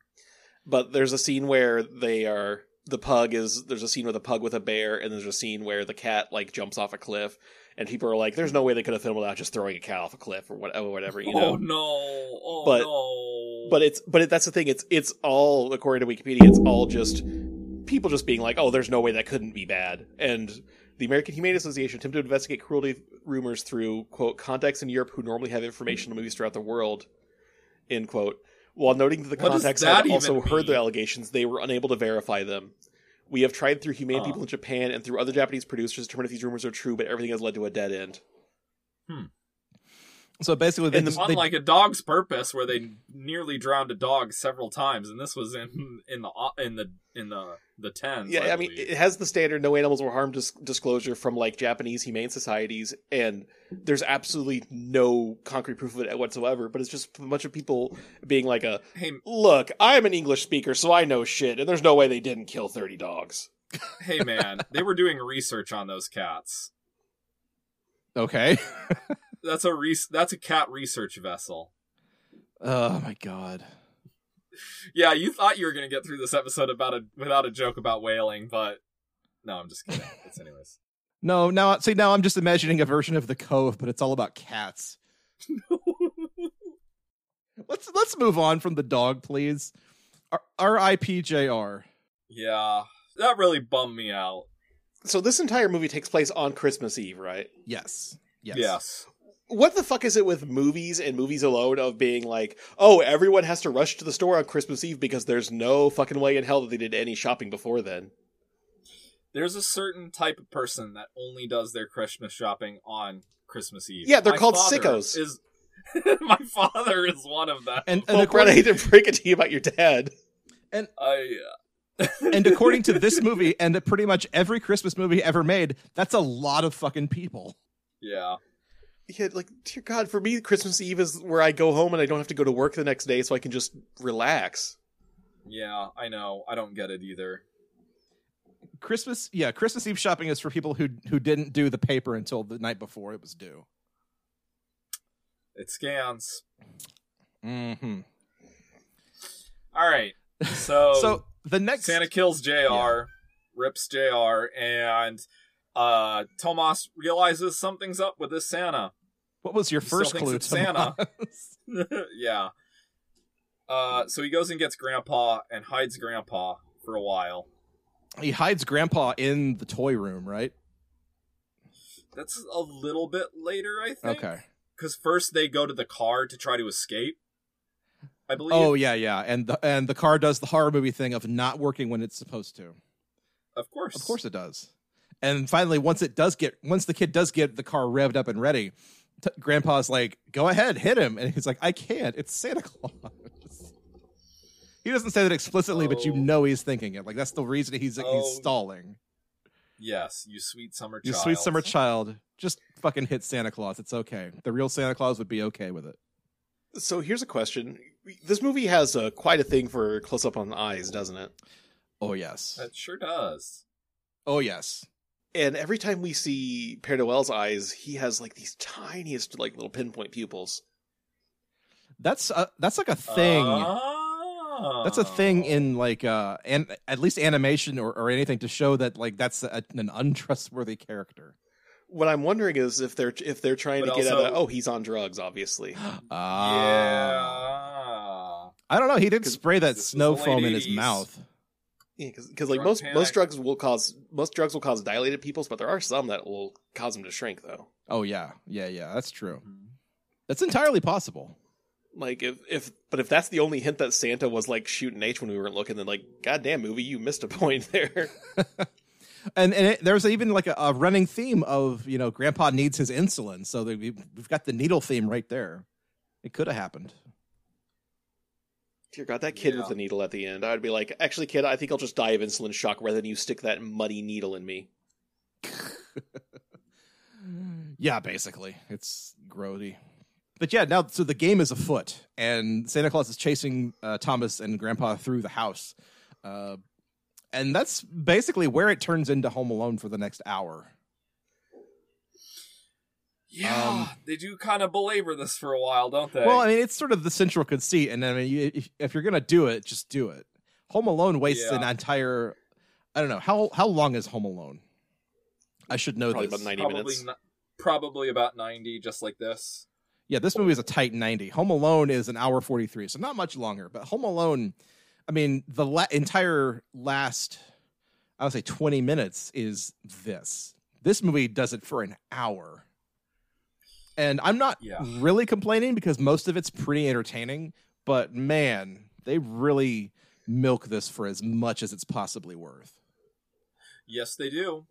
But there's a scene where they are, the pug is, there's a scene with a pug with a bear, and there's a scene where the cat, like, jumps off a cliff, and people are like, there's no way they could have filmed without just throwing a cat off a cliff or whatever, you know? Oh, no! Oh, but, no! But it's, but it, that's the thing, it's, it's all, according to Wikipedia, it's all just people just being like, oh, there's no way that couldn't be bad. And the American Humane Association attempted to investigate cruelty rumors through, quote, contacts in Europe who normally have information on movies throughout the world, end quote. While noting that the contacts had also heard the allegations, they were unable to verify them. We have tried through humane uh. people in Japan and through other Japanese producers to determine if these rumors are true, but everything has led to a dead end. Hmm. So basically, they, the, unlike they, A Dog's Purpose, where they nearly drowned a dog several times, and this was in in the in the in the the tens. Yeah, I, I mean, it has the standard "no animals were harmed" dis- disclosure from like Japanese humane societies, and there's absolutely no concrete proof of it whatsoever. But it's just a bunch of people being like, "A hey, look, I'm an English speaker, so I know shit, and there's no way they didn't kill thirty dogs." Hey, man, they were doing research on those cats. Okay. That's a re- that's a cat research vessel. Oh my god! Yeah, you thought you were gonna get through this episode about a without a joke about whaling, but no, I'm just kidding. It's anyways. No, now see now I'm just imagining a version of The Cove, but it's all about cats. let's let's move on from the dog, please. R I P J R Yeah, that really bummed me out. So this entire movie takes place on Christmas Eve, right? Yes. Yes. Yes. What the fuck is it with movies and movies alone of being like, oh, everyone has to rush to the store on Christmas Eve because there's no fucking way in hell that they did any shopping before then? There's a certain type of person that only does their Christmas shopping on Christmas Eve. Yeah, they're my called sickos. Is... my father is one of them. And, and well, Brad, I hate to break it to you about your dad. And I... Uh... and according to this movie and pretty much every Christmas movie ever made, that's a lot of fucking people. Yeah. Yeah, like, dear God, for me, Christmas Eve is where I go home and I don't have to go to work the next day, so I can just relax. Yeah, I know. I don't get it either. Christmas, yeah, Christmas Eve shopping is for people who who didn't do the paper until the night before it was due. It scans. Mm-hmm. All right. So, so the next Santa kills J R, yeah. rips J R, and uh, Tomas realizes something's up with this Santa. What was your he first clue, it's Santa? Yeah. Uh, so he goes and gets Grandpa and hides Grandpa for a while. He hides Grandpa in the toy room, right? That's a little bit later, I think. Okay. Because first they go to the car to try to escape, I believe. Oh, yeah, yeah. And the, and the car does the horror movie thing of not working when it's supposed to. Of course. Of course it does. And finally, once it does get, once the kid does get the car revved up and ready, t- Grandpa's like, go ahead, hit him. And he's like, I can't. It's Santa Claus. He doesn't say that explicitly, oh. but you know he's thinking it. Like, that's the reason he's, oh. he's stalling. Yes, you sweet summer child. You sweet summer child. Just fucking hit Santa Claus. It's okay. The real Santa Claus would be okay with it. So here's a question. This movie has uh, quite a thing for close-up on the eyes, doesn't it? Oh, yes. It sure does. Oh, yes. And every time we see Père Noël's eyes, he has, like, these tiniest, like, little pinpoint pupils. That's uh, that's like a thing. Oh. That's a thing in, like, uh, an, at least animation or, or anything to show that, like, that's a, an untrustworthy character. What I'm wondering is if they're if they're trying but to also, get out of, oh, he's on drugs, obviously. Uh, yeah. I don't know. He did spray that snow foam in his mouth. Yeah, because like most, most drugs will cause most drugs will cause dilated pupils, but there are some that will cause them to shrink, though. Oh yeah, yeah, yeah. That's true. Mm-hmm. That's entirely possible. Like if, if but if that's the only hint that Santa was like shooting H when we weren't looking, then like goddamn movie, you missed a point there. And and it, there's even like a, a running theme of, you know, Grandpa needs his insulin. So they, we've got the needle theme right there. It could have happened. Dear God, that kid yeah. with the needle at the end. I would be like, actually, kid, I think I'll just die of insulin shock rather than you stick that muddy needle in me. Yeah, basically. It's grody. But yeah, now, so the game is afoot. And Santa Claus is chasing uh, Thomas and Grandpa through the house. Uh And that's basically where it turns into Home Alone for the next hour. Yeah, um, they do kind of belabor this for a while, don't they? Well, I mean, it's sort of the central conceit, and I mean, you, if, if you're gonna do it, just do it. Home Alone wastes yeah. an entire. I don't know how how long is Home Alone. I should know probably this. About ninety probably minutes. N- probably about ninety, just like this. Yeah, this movie is a tight ninety. Home Alone is an hour forty-three, so not much longer. But Home Alone. I mean, the la- entire last, I would say, twenty minutes is this. This movie does it for an hour. And I'm not yeah. really complaining because most of it's pretty entertaining. But, man, they really milk this for as much as it's possibly worth. Yes, they do.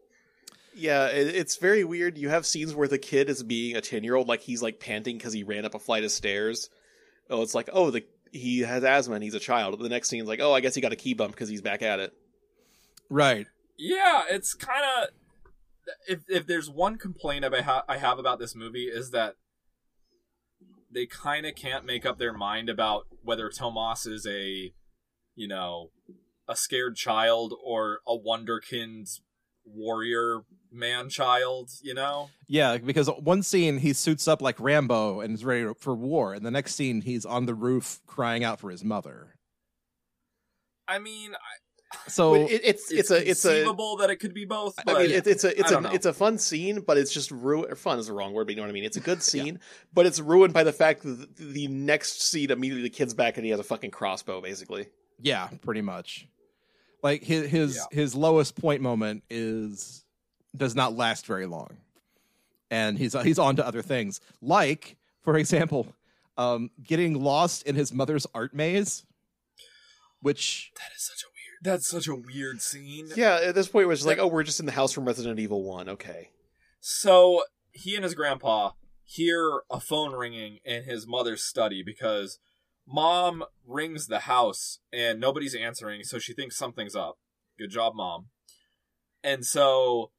Yeah, it's very weird. You have scenes where the kid is being a ten-year-old, like he's, like, panting because he ran up a flight of stairs. Oh, it's like, oh, the... he has asthma and he's a child. The next scene is like, oh, I guess he got a key bump because he's back at it. Right. Yeah, it's kind of... If if there's one complaint I, ha- I have about this movie is that they kind of can't make up their mind about whether Tomas is a, you know, a scared child or a wonderkind warrior man-child, you know? Yeah, because one scene he suits up like Rambo and is ready for war, and the next scene he's on the roof crying out for his mother. I mean, I, so it, it's, it's it's a it's conceivable a, that it could be both. But I mean, it, it's a it's a it's a fun scene, but it's just ruined. Fun is the wrong word, but you know what I mean. It's a good scene, yeah. but it's ruined by the fact that the next scene immediately the kid's back and he has a fucking crossbow, basically. Yeah, pretty much. Like his his, yeah. his lowest point moment is. Does not last very long, and he's he's on to other things. Like, for example, um, getting lost in his mother's art maze, which that is such a weird. That's such a weird scene. Yeah, at this point, it was like, oh, we're just in the house from Resident Evil One. Okay, so he and his grandpa hear a phone ringing in his mother's study because mom rings the house and nobody's answering, so she thinks something's up. Good job, mom. And so.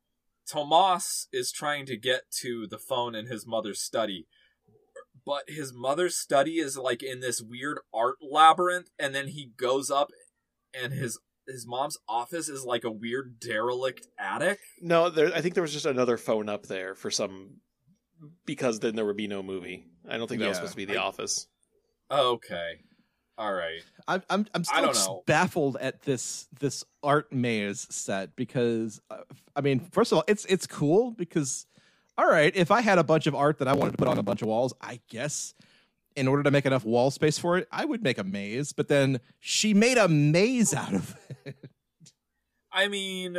Tomas is trying to get to the phone in his mother's study, but his mother's study is like in this weird art labyrinth, and then he goes up and his his mom's office is like a weird derelict attic? No, there, I think there was just another phone up there for some, because then there would be no movie. I don't think that yeah. was supposed to be the I, office. Okay. All right. I'm I'm I'm still just baffled at this this art maze set because uh, I mean, first of all, it's it's cool because all right, if I had a bunch of art that I wanted to put on a bunch of walls, I guess in order to make enough wall space for it, I would make a maze, but then she made a maze out of it. I mean,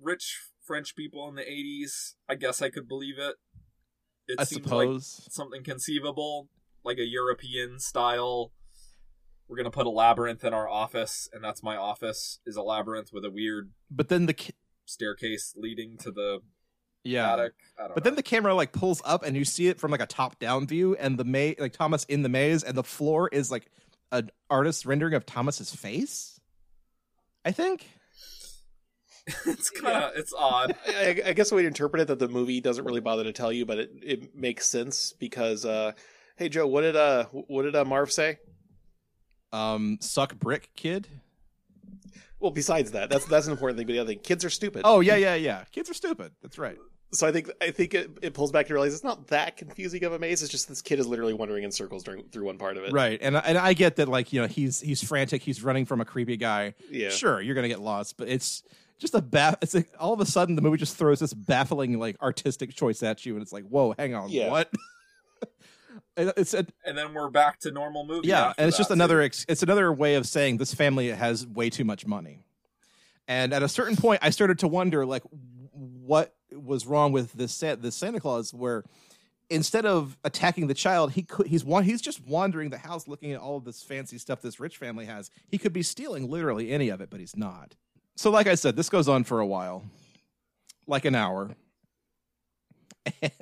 rich French people in the eighties, I guess I could believe it. It I seems suppose. like something conceivable, like a European style. We're going to put a labyrinth in our office, and that's my office, is a labyrinth with a weird but then the ca- staircase leading to the yeah. attic. I don't but know. Then the camera like pulls up, and you see it from like a top-down view, and the ma- like Thomas in the maze, and the floor is like an artist's rendering of Thomas's face, I think. It's kind of, yeah. it's odd. I, I guess we'd interpret it that the movie doesn't really bother to tell you, but it, it makes sense because, uh, hey, Joe, what did uh, what did uh, Marv say? Um, suck brick, kid. Well, besides that, that's that's an important thing. But the other thing, kids are stupid. Oh yeah, yeah, yeah. Kids are stupid. That's right. So I think I think it, it pulls back to realize it's not that confusing of a maze. It's just this kid is literally wandering in circles during through one part of it. Right, and and I get that, like, you know, he's he's frantic, he's running from a creepy guy. Yeah, sure, you're gonna get lost, but it's just a baff. It's like all of a sudden the movie just throws this baffling like artistic choice at you, and it's like, whoa, hang on, yeah. what? It's a, and then we're back to normal movies. Yeah, and it's that, just another ex- it's another way of saying this family has way too much money. And at a certain point, I started to wonder, like, what was wrong with this this Santa Claus? Where instead of attacking the child, he could he's he's just wandering the house, looking at all of this fancy stuff this rich family has. He could be stealing literally any of it, but he's not. So, like I said, this goes on for a while, like an hour. And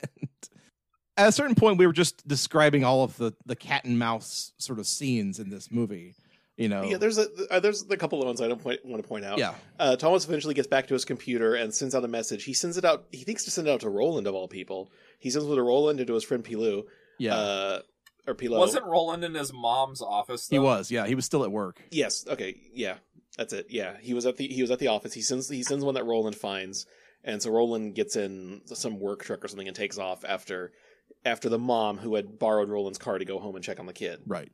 at a certain point, we were just describing all of the, the cat and mouse sort of scenes in this movie, you know. Yeah, there's a uh, there's a couple of ones I don't point, want to point out. Yeah, uh, Thomas eventually gets back to his computer and sends out a message. He sends it out. He thinks to send it out to Roland of all people. He sends it to Roland and to his friend Pilou. Yeah, uh, or Pilou. Wasn't Roland in his mom's office, though? He was. Yeah, he was still at work. Yes. Okay. Yeah, that's it. Yeah, he was at the he was at the office. He sends he sends one that Roland finds, and so Roland gets in some work truck or something and takes off after. After the mom who had borrowed Roland's car to go home and check on the kid. Right.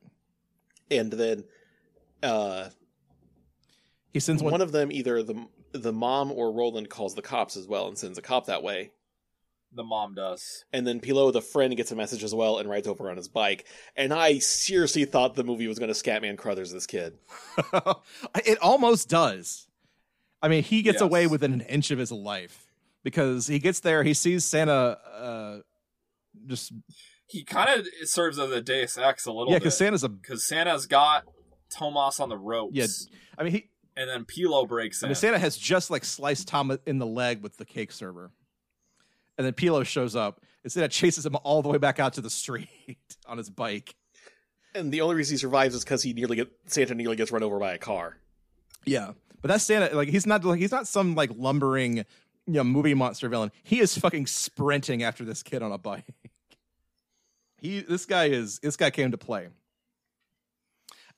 And then uh, he sends one, one of them, either the the mom or Roland calls the cops as well and sends a cop that way. The mom does. And then Pilou, the friend, gets a message as well and rides over on his bike. And I seriously thought the movie was going to Scatman Crothers this kid. It almost does. I mean, he gets yes. away within an inch of his life because he gets there, he sees Santa... Uh, Just he kind of serves as a Deus Ex a little bit. Yeah, because Santa's a because Santa's got Tomas on the ropes. Yeah, I mean he and then Pilou breaks in. I mean, Santa has just like sliced Thomas in the leg with the cake server, and then Pilou shows up. And Santa chases him all the way back out to the street on his bike. And the only reason he survives is because he nearly get Santa nearly gets run over by a car. Yeah, but that's Santa. Like he's not like he's not some like lumbering, you know, movie monster villain. He is fucking sprinting after this kid on a bike. He, this guy is, this guy came to play.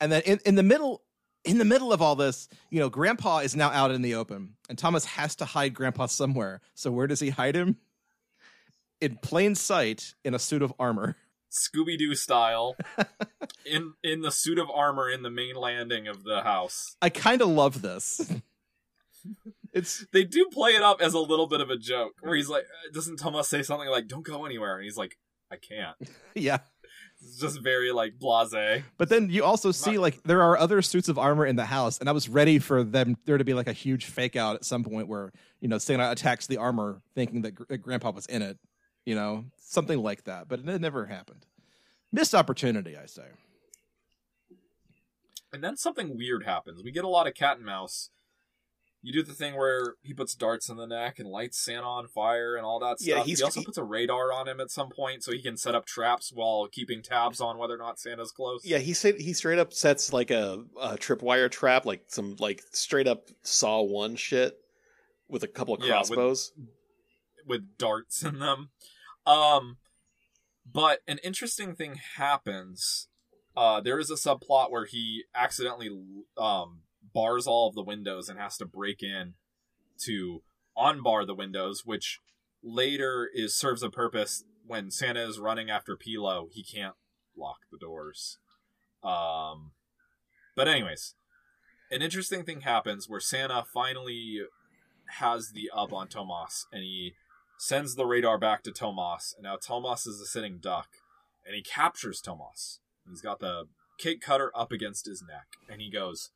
And then in, in the middle, in the middle of all this, you know, Grandpa is now out in the open and Thomas has to hide Grandpa somewhere. So where does he hide him? In plain sight, in a suit of armor. Scooby-Doo style. in, in the suit of armor in the main landing of the house. I kind of love this. It's they do play it up as a little bit of a joke where he's like, doesn't Thomas say something like, don't go anywhere? And he's like, I can't. Yeah. It's just very like blasé. But then you also I'm see not... like there are other suits of armor in the house. And I was ready for them there to be like a huge fake out at some point where, you know, Santa attacks the armor thinking that, Gr- that Grandpa was in it, you know, something like that. But it never happened. Missed opportunity, I say. And then something weird happens. We get a lot of cat and mouse. You do the thing where he puts darts in the neck and lights Santa on fire and all that yeah, stuff. He's, he also he, puts a radar on him at some point so he can set up traps while keeping tabs on whether or not Santa's close. Yeah, he said he straight up sets like a, a tripwire trap, like some like straight up Saw one shit with a couple of crossbows. Yeah, with, with darts in them. Um, but an interesting thing happens. Uh, there is a subplot where he accidentally... Um, bars all of the windows and has to break in to unbar the windows, which later is serves a purpose when Santa is running after Pilo. He can't lock the doors. Um, but anyways, an interesting thing happens where Santa finally has the up on Tomas, and he sends the radar back to Tomas, and now Tomas is a sitting duck, and he captures Tomas. He's got the cake cutter up against his neck, and he goes,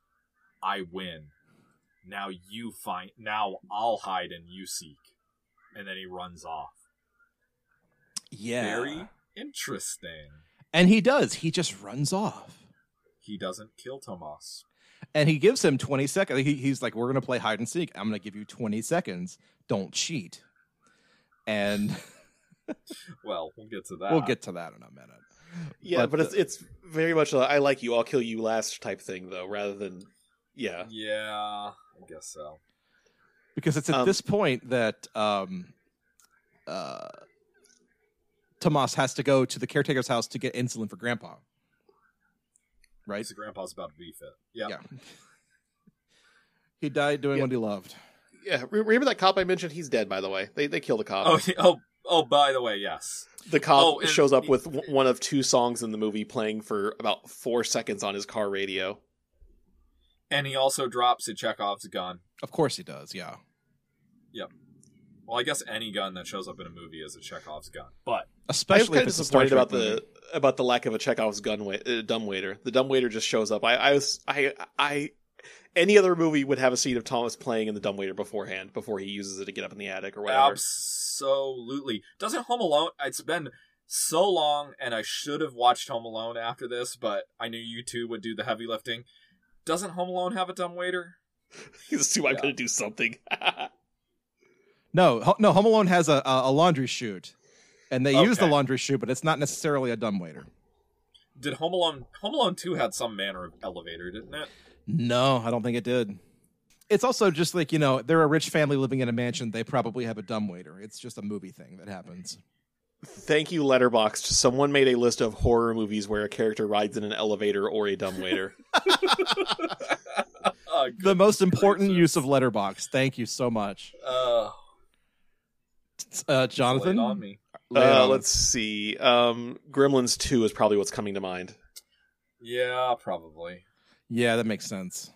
"I win. Now you find. Now I'll hide and you seek." And then he runs off. Yeah, very interesting. And he does. He just runs off. He doesn't kill Tomas. And he gives him twenty seconds. He, he's like, we're going to play hide and seek. I'm going to give you twenty seconds. Don't cheat. And well, we'll get to that. We'll get to that in a minute. Yeah, but, but it's, the... it's very much a I like you, I'll kill you last type thing, though, rather than, yeah. Yeah, I guess so. Because it's at um, this point that um, uh, Tomas has to go to the caretaker's house to get insulin for Grandpa. Right? So Grandpa's about to be fit. Yep. Yeah. He died doing yep. what he loved. Yeah. Remember that cop I mentioned? He's dead, by the way. They they killed the cop. Oh, oh, oh by the way, yes. The cop oh, and, shows up with it, one of two songs in the movie playing for about four seconds on his car radio. And he also drops a Chekhov's gun. Of course he does, yeah. Yep. Well, I guess any gun that shows up in a movie is a Chekhov's gun, but especially I was kind if of disappointed about movie. the about the lack of a Chekhov's gun wait, uh, dumbwaiter. The dumbwaiter just shows up. I, I was I I any other movie would have a scene of Thomas playing in the dumbwaiter beforehand before he uses it to get up in the attic or whatever. Absolutely. Doesn't Home Alone? It's been so long, and I should have watched Home Alone after this, but I knew you two would do the heavy lifting. Doesn't Home Alone have a dumbwaiter? He's too. I'm yeah. gonna do something. No, no. Home Alone has a a laundry chute, and they okay. use the laundry chute, but it's not necessarily a dumbwaiter. Did Home Alone Home Alone two had some manner of elevator, didn't it? No, I don't think it did. It's also just like, you know, they're a rich family living in a mansion. They probably have a dumbwaiter. It's just a movie thing that happens. Thank you, Letterboxd. Someone made a list of horror movies where a character rides in an elevator or a dumbwaiter. oh, the most important gracious. use of Letterboxd. Thank you so much. Oh. Uh... Uh, Jonathan, on me. Uh, on. Let's see. Um, Gremlins two is probably what's coming to mind. Yeah, probably. Yeah, that makes sense.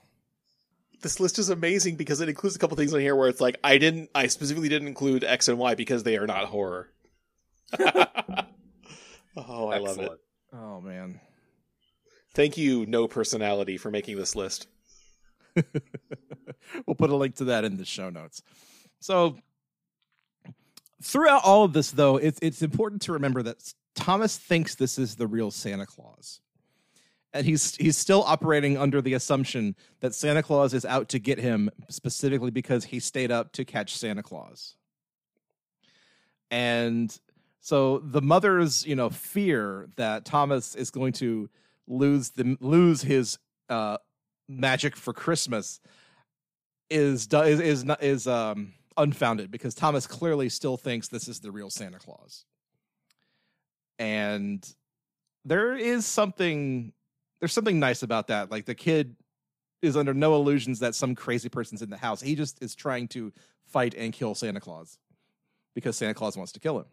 This list is amazing because it includes a couple things on here where it's like I didn't, I specifically didn't include X and Y because they are not horror. oh, I Excellent. love it. Oh man, thank you, No Personality, for making this list. We'll put a link to that in the show notes. So. Throughout all of this, though, it's it's important to remember that Thomas thinks this is the real Santa Claus. And he's he's still operating under the assumption that Santa Claus is out to get him specifically because he stayed up to catch Santa Claus. And so the mother's, you know, fear that Thomas is going to lose the lose his uh, magic for Christmas is is is not is um unfounded, because Thomas clearly still thinks this is the real Santa Claus. And there is something, there's something nice about that. Like, the kid is under no illusions that some crazy person's in the house. He just is trying to fight and kill Santa Claus because Santa Claus wants to kill him.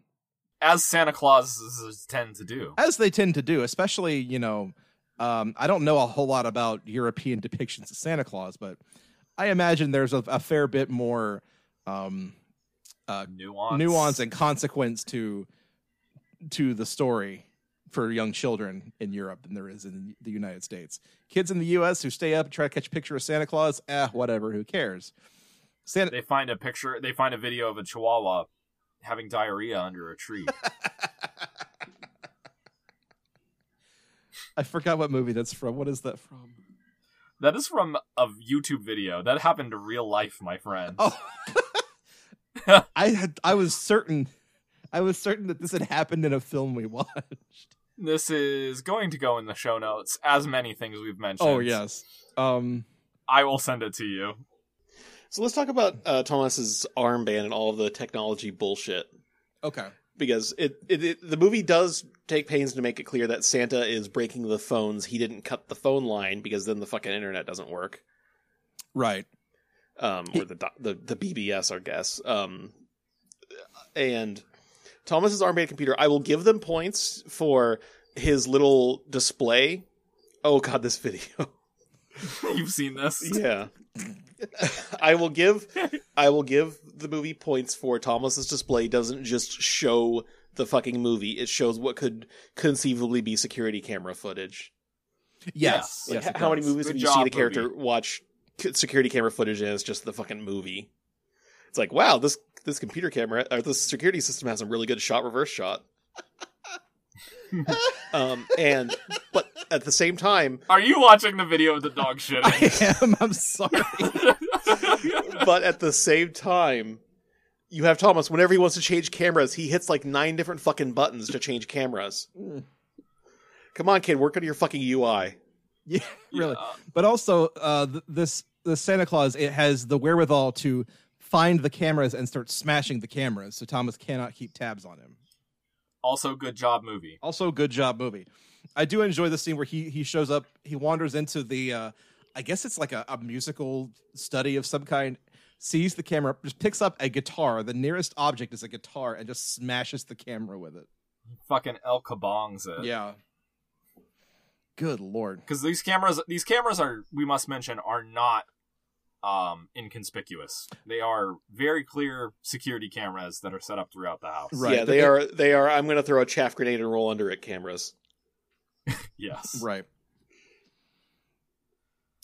As Santa Clauses tend to do. As they tend to do, especially, you know, um, I don't know a whole lot about European depictions of Santa Claus, but I imagine there's a, a fair bit more Um, uh, nuance. nuance and consequence to to the story for young children in Europe than there is in the United States. Kids in the U S who stay up and try to catch a picture of Santa Claus, eh, whatever, who cares? Santa- they find a picture, they find a video of a chihuahua having diarrhea under a tree. I forgot what movie that's from. What is that from? That is from a YouTube video. That happened to real life, my friend. Oh. I had, I was certain, I was certain that this had happened in a film we watched. This is going to go in the show notes, as many things we've mentioned. Oh yes, um, I will send it to you. So let's talk about uh, Thomas's armband and all of the technology bullshit. Okay, because it, it, it the movie does take pains to make it clear that Santa is breaking the phones. He didn't cut the phone line because then the fucking internet doesn't work. right? Um, or the, the the B B S, I guess. Um, and Thomas's arm-made computer. I will give them points for his little display. Oh God, this video. You've seen this, yeah. I will give, I will give the movie points for Thomas's display. Doesn't just show the fucking movie; it shows what could conceivably be security camera footage. Yes. Like, yes, how many movies Good have you job, seen a character movie. watch security camera footage and it's just the fucking movie? It's like, wow, this this computer camera or this security system has a really good shot reverse shot. um and but at the same time, are you watching the video of the dog shitting? I am. I'm sorry. But at the same time, you have Thomas. Whenever he wants to change cameras, he hits like nine different fucking buttons to change cameras. Mm. Come on, kid, work on your fucking U I. Yeah, really. Yeah. But also, uh, this the Santa Claus, it has the wherewithal to find the cameras and start smashing the cameras, so Thomas cannot keep tabs on him. Also, good job, movie. Also, good job, movie. I do enjoy the scene where he he shows up, he wanders into the, uh, I guess it's like a, a musical study of some kind, sees the camera, just picks up a guitar. The nearest object is a guitar, and just smashes the camera with it. Fucking El Kabongs it. Yeah. Good Lord. Because these cameras, these cameras are, we must mention, are not um, inconspicuous. They are very clear security cameras that are set up throughout the house. Right. Yeah, they are, they are, I'm going to throw a chaff grenade and roll under it cameras. Yes. Right.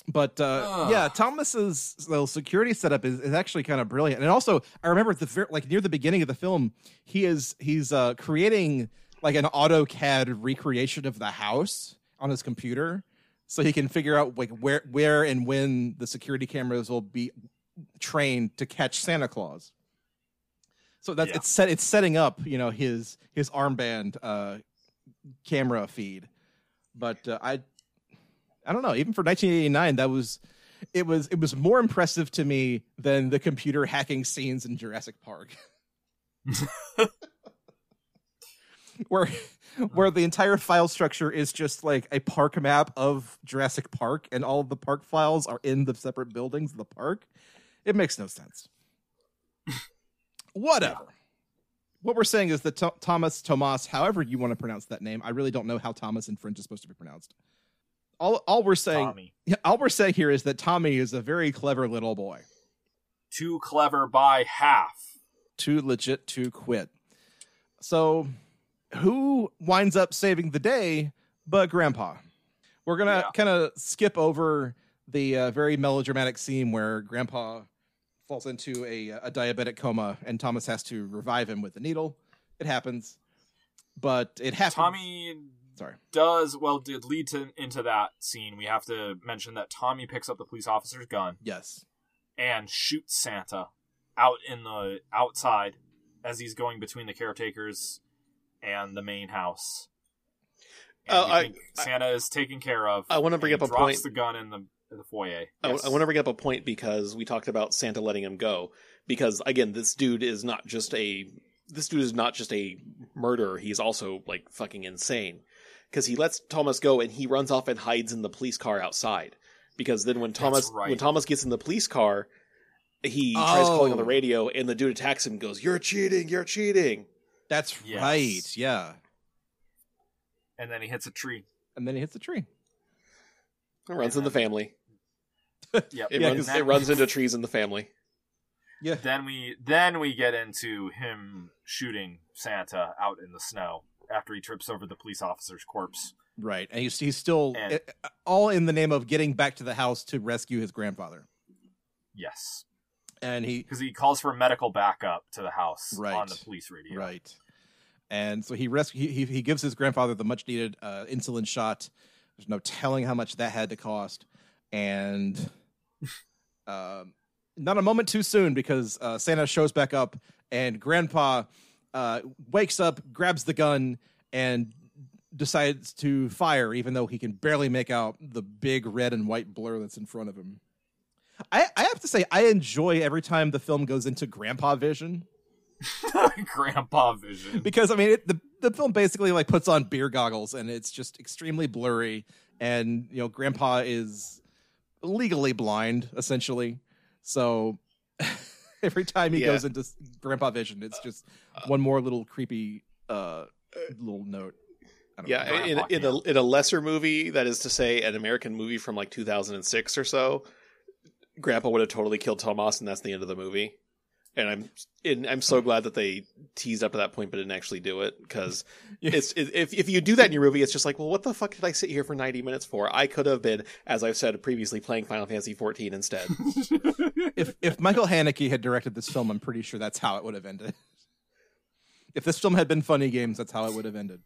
But, uh, yeah, Thomas's little security setup is, is actually kind of brilliant. And also, I remember, at the like, near the beginning of the film, he is, he's uh, creating, like, an AutoCAD recreation of the house on his computer, so he can figure out like where where and when the security cameras will be trained to catch Santa Claus. So that's yeah. it's set it's setting up, you know, his his armband uh camera feed. But uh, I I don't know, even for nineteen eighty-nine, that was it was it was more impressive to me than the computer hacking scenes in Jurassic Park. Where Where the entire file structure is just like a park map of Jurassic Park, and all of the park files are in the separate buildings of the park. It makes no sense. Whatever. Yeah. What we're saying is that Thomas, Tomas, however you want to pronounce that name, I really don't know how Thomas in French is supposed to be pronounced. All, all we're saying, Tommy. all we're saying here is that Tommy is a very clever little boy. Too clever by half. Too legit to quit. So, who winds up saving the day but Grandpa? We're going to yeah. kind of skip over the uh, very melodramatic scene where Grandpa falls into a, a diabetic coma and Thomas has to revive him with a needle. It happens. But it happens. Tommy Sorry. does, well, did lead to, into that scene. We have to mention that Tommy picks up the police officer's gun. Yes. And shoots Santa out in the outside as he's going between the caretakers and the main house. And uh, I, Santa I, is taken care of. I want to bring up a drops point. Drops the gun in the, in the foyer. Yes. I, I want to bring up a point because we talked about Santa letting him go. Because again, this dude is not just a this dude is not just a murderer. He's also like fucking insane. Because he lets Thomas go and he runs off and hides in the police car outside. Because then when Thomas right. when Thomas gets in the police car, he oh. tries calling on the radio, and the dude attacks him and goes, "You're cheating! You're cheating!" That's yes. right, yeah. And then he hits a tree. And then he hits a tree. It runs in the family. Yep. It yeah, runs, it runs into trees in the family. Yeah. Then we then we get into him shooting Santa out in the snow after he trips over the police officer's corpse. Right, and he's, he's still and, it, all in the name of getting back to the house to rescue his grandfather. Yes. And he because he calls for medical backup to the house right, on the police radio. Right. And so he, rescu- he, he he gives his grandfather the much needed uh, insulin shot. There's no telling how much that had to cost. And uh, not a moment too soon, because uh, Santa shows back up and Grandpa uh, wakes up, grabs the gun, and decides to fire, even though he can barely make out the big red and white blur that's in front of him. I, I have to say, I enjoy every time the film goes into grandpa vision. Grandpa vision. Because, I mean, it, the, the film basically, like, puts on beer goggles, and it's just extremely blurry, and, you know, Grandpa is legally blind, essentially. So every time he yeah. goes into Grandpa Vision, it's just uh, uh, one more little creepy uh, little note. I don't yeah, know, in, in, a, in a lesser movie, that is to say, an American movie from like two thousand six or so, Grandpa would have totally killed Tomas, and that's the end of the movie. And I'm and I'm so glad that they teased up to that point, but didn't actually do it, because yeah. it's if if you do that in your movie, it's just like, well, what the fuck did I sit here for ninety minutes for? I could have been, as I've said previously, playing Final Fantasy fourteen instead. if if Michael Haneke had directed this film, I'm pretty sure that's how it would have ended. If this film had been Funny Games, that's how it would have ended.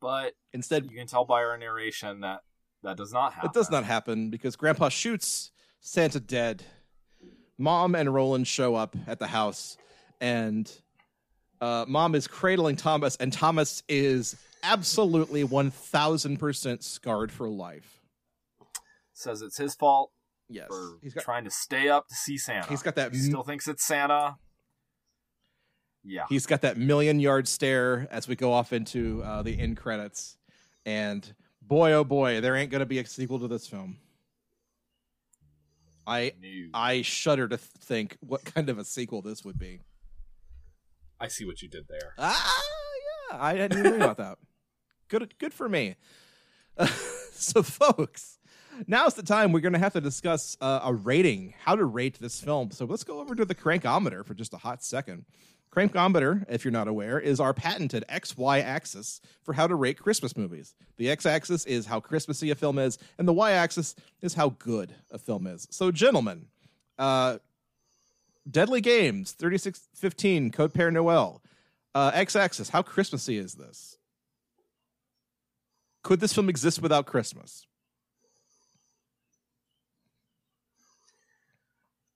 But instead, you can tell by our narration that that does not happen. It does not happen because Grandpa shoots Santa dead. Mom and Roland show up at the house, and uh, Mom is cradling Thomas, and Thomas is absolutely one thousand percent scarred for life. Says it's his fault. Yes. For he's got, trying to stay up to see Santa. He's got that. He still thinks it's Santa. Yeah. He's got that million-yard stare as we go off into uh, the end credits. And boy, oh boy, there ain't going to be a sequel to this film. I New. I shudder to think what kind of a sequel this would be. I see what you did there. Ah, yeah. I didn't think about that. Good good for me. Uh, so, folks, now's the time we're going to have to discuss uh, a rating, how to rate this film. So let's go over to the Crankometer for just a hot second. Crankometer, if you're not aware, is our patented X Y axis for how to rate Christmas movies. The X axis is how Christmassy a film is, and the Y axis is how good a film is. So, gentlemen, uh, Deadly Games, thirty-six fifteen, Code Père Noël, uh, X axis, how Christmassy is this? Could this film exist without Christmas?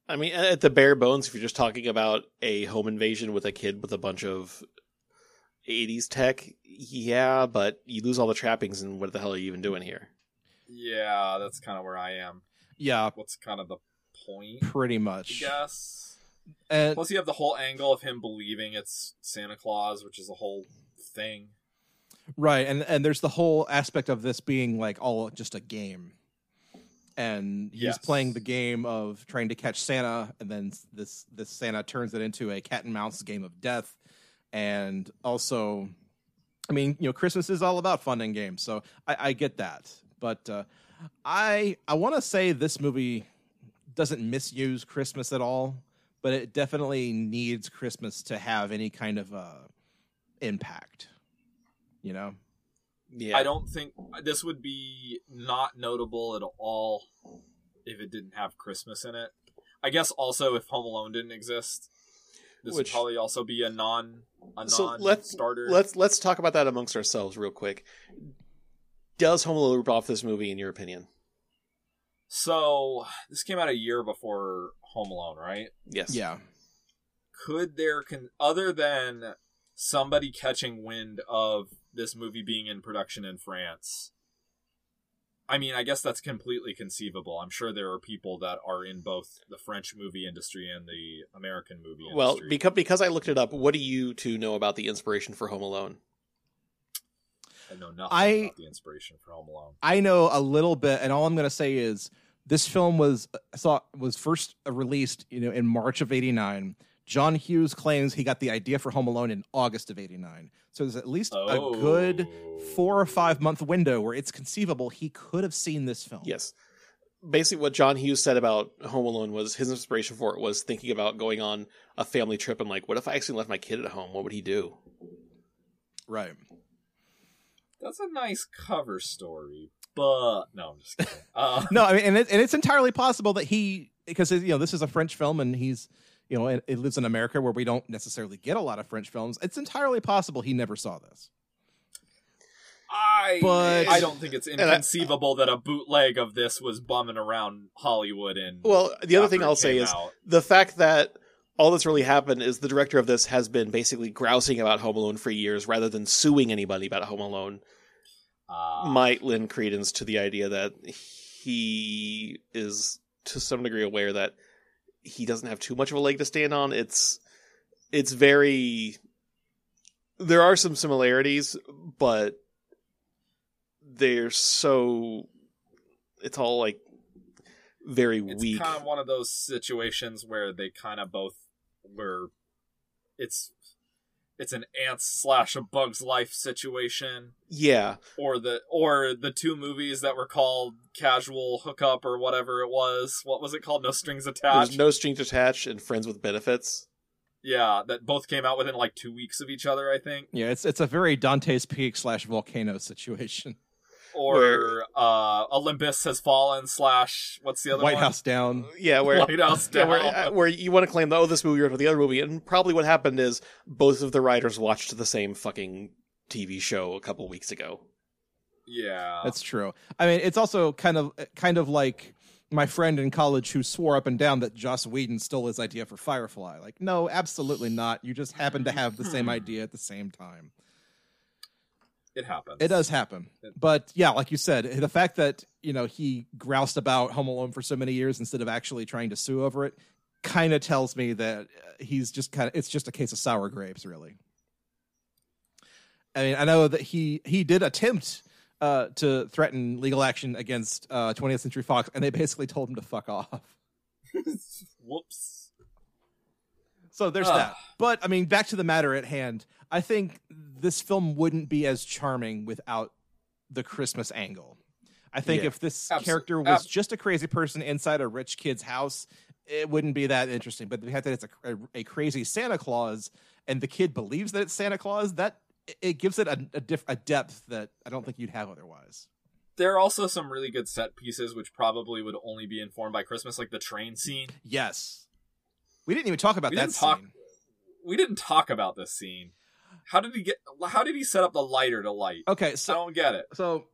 I mean, at the bare bones, if you're just talking about a home invasion with a kid with a bunch of eighties tech, yeah, but you lose all the trappings, and what the hell are you even doing here? Yeah, that's kind of where I am. Yeah. What's kind of the point? Pretty much. I guess. And plus, you have the whole angle of him believing it's Santa Claus, which is a whole thing. Right, and, and there's the whole aspect of this being, like, all just a game. And he's yes. playing the game of trying to catch Santa, and then this this Santa turns it into a cat and mouse game of death. And also, I mean, you know, Christmas is all about fun and games, so I, I get that. But uh, I I want to say this movie doesn't misuse Christmas at all, but it definitely needs Christmas to have any kind of uh, impact, you know? Yeah. I don't think this would be not notable at all if it didn't have Christmas in it. I guess also if Home Alone didn't exist, this Which, would probably also be a non a so non let's, starter. Let's let's talk about that amongst ourselves real quick. Does Home Alone rip off this movie in your opinion? So this came out a year before Home Alone, right? Yes. Yeah. Could there con- other than somebody catching wind of this movie being in production in France? I mean, I guess that's completely conceivable. I'm sure there are people that are in both the French movie industry and the American movie industry. Well, because, because I looked it up, what do you two know about the inspiration for Home Alone? I know nothing I, about the inspiration for Home Alone. I know a little bit, and all I'm going to say is this film was saw was first released, you know, in March of eighty-nine. John Hughes claims he got the idea for Home Alone in August of eighty-nine. So there's at least oh. a good four or five month window where it's conceivable he could have seen this film. Yes. Basically what John Hughes said about Home Alone was his inspiration for it was thinking about going on a family trip and like, what if I actually left my kid at home? What would he do? Right. That's a nice cover story, but no, I'm just kidding. Uh... no, I mean, and, it, and it's entirely possible that he, because, you know, this is a French film and he's, you know, it, it lives in America where we don't necessarily get a lot of French films. It's entirely possible he never saw this. I but, I don't think it's inconceivable I, that a bootleg of this was bumming around Hollywood. And well, the other thing I'll say is out. the fact that all that's really happened is the director of this has been basically grousing about Home Alone for years rather than suing anybody about Home Alone uh, might lend credence to the idea that he is to some degree aware that he doesn't have too much of a leg to stand on. It's, it's very, there are some similarities, but they're so, it's all like very it's weak. It's kind of one of those situations where they kind of both were. It's it's an Ants slash a Bug's Life situation. Yeah. Or the or the two movies that were called Casual Hookup or whatever it was. What was it called? No Strings Attached. There's No Strings Attached and Friends with Benefits. Yeah, that both came out within like two weeks of each other, I think. Yeah, it's it's a very Dante's Peak slash Volcano situation. Or where, uh, Olympus Has Fallen slash, what's the other White one? White House Down. Yeah, where, White House Down. Yeah, where, where you want to claim that, oh, this movie or the other movie, and probably what happened is both of the writers watched the same fucking T V show a couple weeks ago. Yeah. That's true. I mean, it's also kind of kind of like my friend in college who swore up and down that Joss Whedon stole his idea for Firefly. Like, no, absolutely not. You just happen to have the same idea at the same time. It happens. It does happen. It, but yeah, like you said, the fact that, you know, he groused about Home Alone for so many years instead of actually trying to sue over it kind of tells me that he's just kind of, it's just a case of sour grapes, really. I mean, I know that he, he did attempt uh, to threaten legal action against uh, twentieth Century Fox, and they basically told him to fuck off. Whoops. So there's uh. that. But I mean, back to the matter at hand. I think this film wouldn't be as charming without the Christmas angle. I think yeah, if this absolutely. character was absolutely. just a crazy person inside a rich kid's house, it wouldn't be that interesting. But the fact that it's a, a, a crazy Santa Claus and the kid believes that it's Santa Claus, that it gives it a, a, diff, a depth that I don't think you'd have otherwise. There are also some really good set pieces, which probably would only be informed by Christmas, like the train scene. Yes. We didn't even talk about we that scene. Talk, we didn't talk about this scene. How did he get? How did he set up the lighter to light? Okay, so I don't get it. So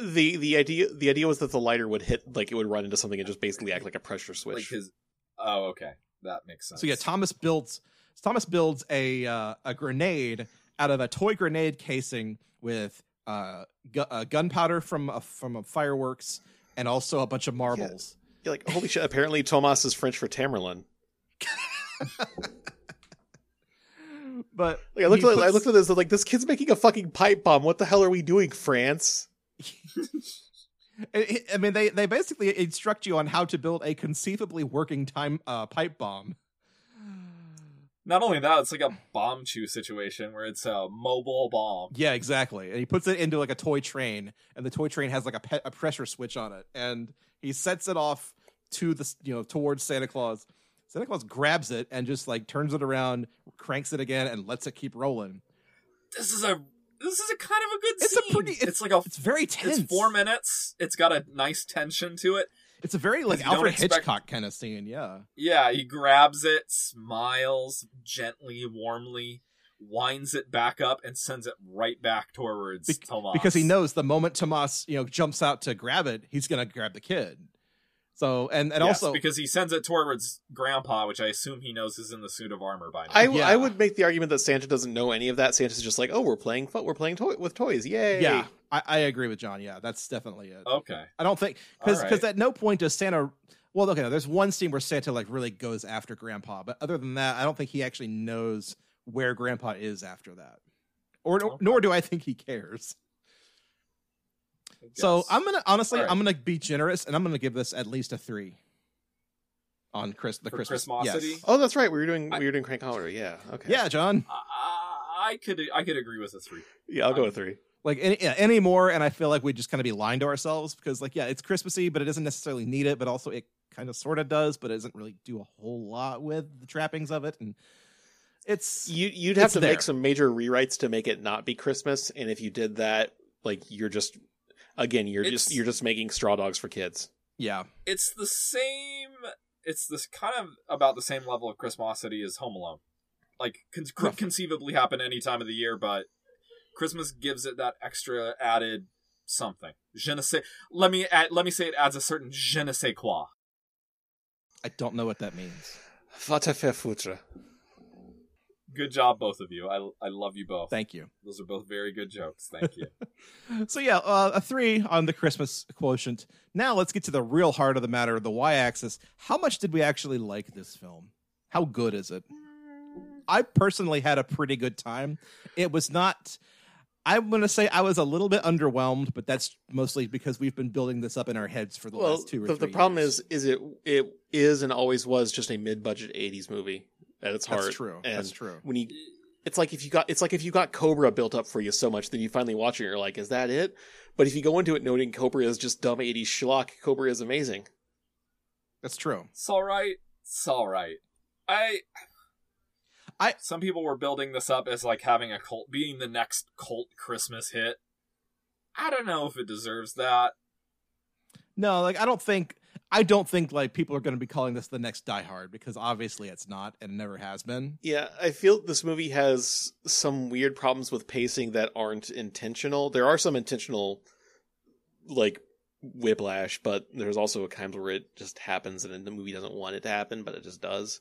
the the idea the idea was that the lighter would hit, like it would run into something and just basically act like a pressure switch. Like his, oh, okay, that makes sense. So yeah, Thomas builds Thomas builds a uh, a grenade out of a toy grenade casing with uh, gu- uh gunpowder from a, from a fireworks and also a bunch of marbles. Yeah. You're like, holy shit! Apparently, Thomas is French for Tamerlan. But like, I looked at puts... I looked at this like this kid's making a fucking pipe bomb. What the hell are we doing, France? I mean, they, they basically instruct you on how to build a conceivably working time uh, pipe bomb. Not only that, it's like a bomb chew situation where it's a mobile bomb. Yeah, exactly. And he puts it into like a toy train, and the toy train has like a, pe- a pressure switch on it, and he sets it off to the you know towards Santa Claus. Santa Claus grabs it and just like turns it around, cranks it again, and lets it keep rolling. This is a this is a kind of a good it's scene. A pretty, it's, it's like a it's very tense. It's four minutes. It's got a nice tension to it. It's a very like Alfred expect, Hitchcock kind of scene. Yeah. Yeah. He grabs it, smiles gently, warmly, winds it back up, and sends it right back towards Be- Tomas because he knows the moment Tomas you know jumps out to grab it, he's gonna grab the kid. So and, and yes, also because he sends it towards Grandpa, which I assume he knows is in the suit of armor by now. I, yeah. I would make the argument that Santa doesn't know any of that. Santa's just like, oh, we're playing, we're playing toy- with toys, yay! Yeah, I, I agree with John. Yeah, that's definitely it. Okay, I don't think because because right. at no point does Santa. Well, okay, no, there's one scene where Santa like really goes after Grandpa, but other than that, I don't think he actually knows where Grandpa is after that, or okay. nor do I think he cares. So I'm going to, honestly, right. I'm going to be generous and I'm going to give this at least a three on Chris, the For Christmas. Yes. Oh, that's right. We were doing, I, we were doing Crank Holiday. Yeah. Okay. Yeah, John. Uh, I could, I could agree with a three. Yeah, I'll um, go with three. Like any, yeah, any more. And I feel like we'd just kind of be lying to ourselves because like, yeah, it's Christmassy, but it doesn't necessarily need it, but also it kind of sort of does, but it doesn't really do a whole lot with the trappings of it. And it's, you, you'd have to there. make some major rewrites to make it not be Christmas. And if you did that, like you're just, Again, you're it's, just you're just making Straw Dogs for kids. Yeah, it's the same. It's this kind of about the same level of Christmasity as Home Alone. Like con- could conceivably happen any time of the year, but Christmas gives it that extra added something. Je ne sais. Let me add, let me say it adds a certain je ne sais quoi. I don't know what that means. Va te faire foutre. Good job, both of you. I I love you both. Thank you. Those are both very good jokes. Thank you. So yeah, uh, a three on the Christmas quotient. Now let's get to the real heart of the matter, the y-axis. How much did we actually like this film? How good is it? I personally had a pretty good time. It was not... I'm going to say I was a little bit underwhelmed, but that's mostly because we've been building this up in our heads for the well, last two or the, three the problem years. is, is it it is and always was just a mid-budget eighties movie at its heart. That's true. And that's true. When you, it's like if you got it's like if you got Cobra built up for you so much, then you finally watch it and you're like, is that it? But if you go into it noting Cobra is just dumb eighties schlock, Cobra is amazing. That's true. It's all right. It's all right. I... I, Some people were building this up as like having a cult, being the next cult Christmas hit. I don't know if it deserves that. No, like I don't think, I don't think like people are going to be calling this the next Die Hard, because obviously it's not and never has been. Yeah, I feel this movie has some weird problems with pacing that aren't intentional. There are some intentional like whiplash, but there's also a kind where it just happens and then the movie doesn't want it to happen, but it just does.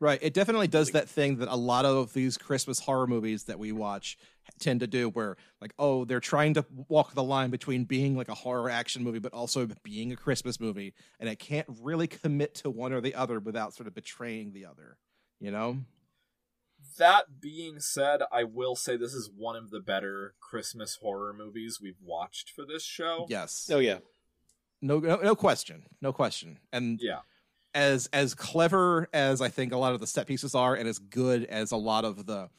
Right. It definitely does that thing that a lot of these Christmas horror movies that we watch tend to do where like, oh, they're trying to walk the line between being like a horror action movie, but also being a Christmas movie. And it can't really commit to one or the other without sort of betraying the other, you know? That being said, I will say this is one of the better Christmas horror movies we've watched for this show. Yes. Oh, yeah. No, no, no question. No question. And yeah. As as clever as I think a lot of the set pieces are, and as good as a lot of the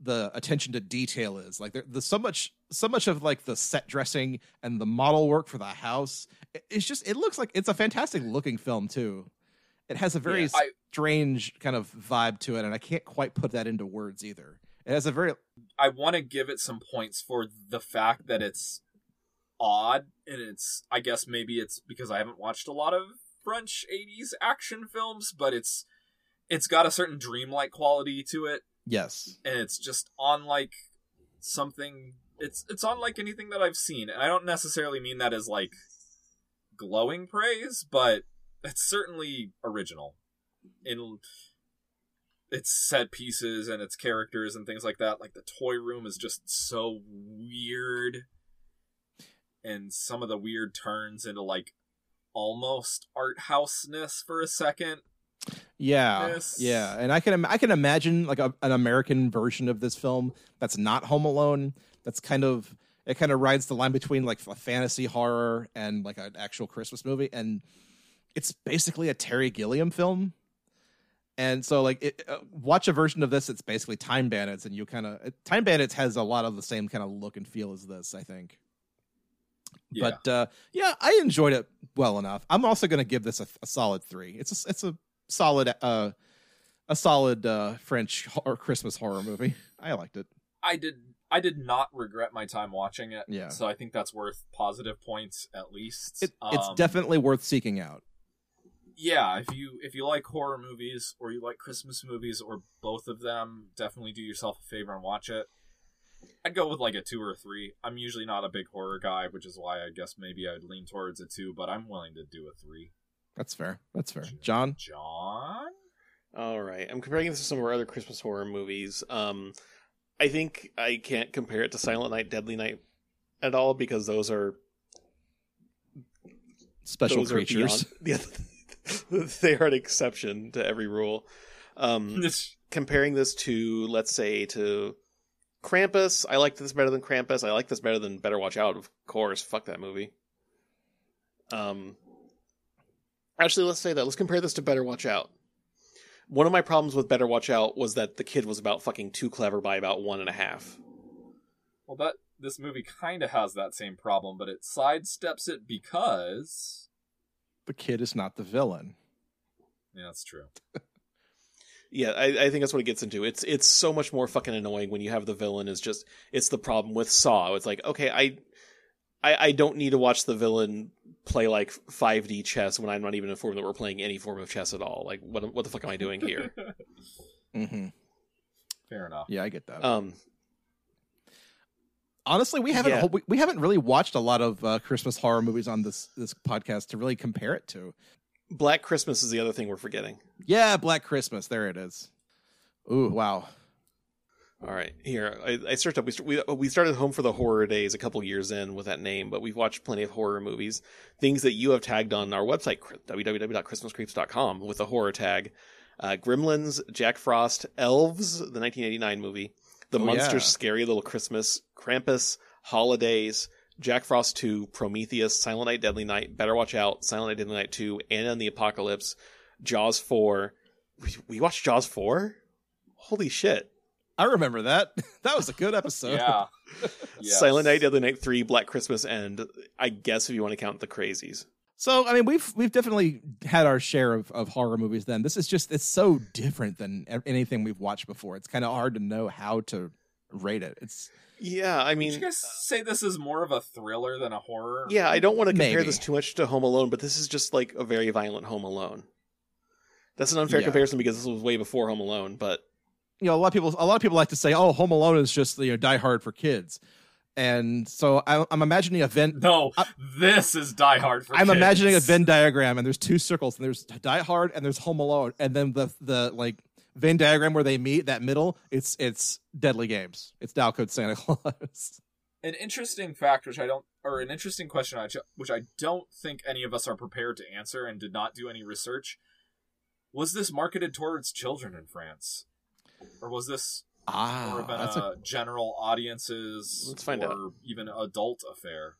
the attention to detail is, like there, there's so much so much of like the set dressing and the model work for the house. It's just it looks like it's a fantastic looking film too. It has a very yeah, I, strange kind of vibe to it, and I can't quite put that into words either. It has a very. I want to give it some points for the fact that it's odd, and it's I guess maybe it's because I haven't watched a lot of French eighties action films, but it's it's got a certain dreamlike quality to it. Yes. And it's just on like something it's it's on like anything that I've seen. And I don't necessarily mean that as like glowing praise, but it's certainly original in its set pieces and its characters and things like that. Like the toy room is just so weird, and some of the weird turns into like almost art house-ness for a second. Yeah, this. yeah, and I can Im- I can imagine like a, an American version of this film that's not Home Alone. That's kind of it. Kind of rides the line between like a fantasy horror and like an actual Christmas movie, and it's basically a Terry Gilliam film. And so, like, it, uh, watch a version of this. It's basically Time Bandits, and you kind of Time Bandits has a lot of the same kind of look and feel as this, I think. Yeah. But uh, yeah, I enjoyed it well enough. I'm also going to give this a, a solid three. It's a it's a solid uh, a solid uh, French or Christmas horror movie. I liked it. I did I did not regret my time watching it. Yeah. So I think that's worth positive points at least. It, um, it's definitely worth seeking out. Yeah, if you if you like horror movies or you like Christmas movies or both of them, definitely do yourself a favor and watch it. I'd go with like a two or a three. I'm usually not a big horror guy, which is why I guess maybe I'd lean towards a two, but I'm willing to do a three. That's fair. That's fair. John? John? All right. I'm comparing this to some of our other Christmas horror movies. Um, I think I can't compare it to Silent Night, Deadly Night at all, because those are... Special those creatures. Are beyond, yeah, they are an exception to every rule. Um, comparing this to, let's say, to... Krampus, I liked this better than Krampus. I like this better than Better Watch Out, of course. Fuck that movie. Um, actually, let's say that. Let's compare this to Better Watch Out. One of my problems with Better Watch Out was that the kid was about fucking too clever by about one and a half. Well, that this movie kind of has that same problem, but it sidesteps it because... The kid is not the villain. Yeah, that's true. Yeah, I, I think that's what it gets into. It's it's so much more fucking annoying when you have the villain is just it's the problem with Saw. It's like, okay, I, I I don't need to watch the villain play like five D chess when I'm not even informed that we're playing any form of chess at all. Like, what what the fuck am I doing here? Mm-hmm. Fair enough. Yeah, I get that. Um, honestly, we haven't yeah. whole, we, we haven't really watched a lot of uh, Christmas horror movies on this this podcast to really compare it to. Black Christmas is the other thing we're forgetting. Yeah, Black Christmas. There it is. Ooh, wow. All right, here I, I searched up. We we started Home for the Horror Days a couple years in with that name, but we've watched plenty of horror movies. Things that you have tagged on our website w w w dot christmas creeps dot com with the horror tag: uh, Gremlins, Jack Frost, Elves, the nineteen eighty-nine movie, The oh, Munster's yeah. Scary Little Christmas, Krampus, Holidays, Jack Frost two, Prometheus, Silent Night, Deadly Night, Better Watch Out, Silent Night, Deadly Night two, Anna and the Apocalypse, Jaws four. We, we watched Jaws four? Holy shit. I remember that. That was a good episode. Yeah. Yes. Silent Night, Deadly Night three, Black Christmas, and I guess if you want to count the crazies. So, I mean, we've we've definitely had our share of, of horror movies then. This is just, it's so different than anything we've watched before. It's kind of hard to know how to rate it. It's Yeah, I mean... Would you guys say this is more of a thriller than a horror? Yeah, I don't want to compare Maybe. this too much to Home Alone, but this is just like a very violent Home Alone. That's an unfair yeah. comparison because this was way before Home Alone, but... You know, a lot of people, a lot of people like to say, "Oh, Home Alone is just you know Die Hard for kids," and so I, I'm imagining a Venn. No, I, this is Die Hard for. I'm kids. imagining a Venn diagram, and there's two circles, and there's Die Hard, and there's Home Alone, and then the the like Venn diagram where they meet, that middle, it's it's Deadly Games, it's Dial Code Santa Claus. An interesting fact, which I don't, or an interesting question, which I don't think any of us are prepared to answer, and did not do any research. Was this marketed towards children in France? Or was this ah, more of an, that's a... general audiences Let's find or out. even adult affair?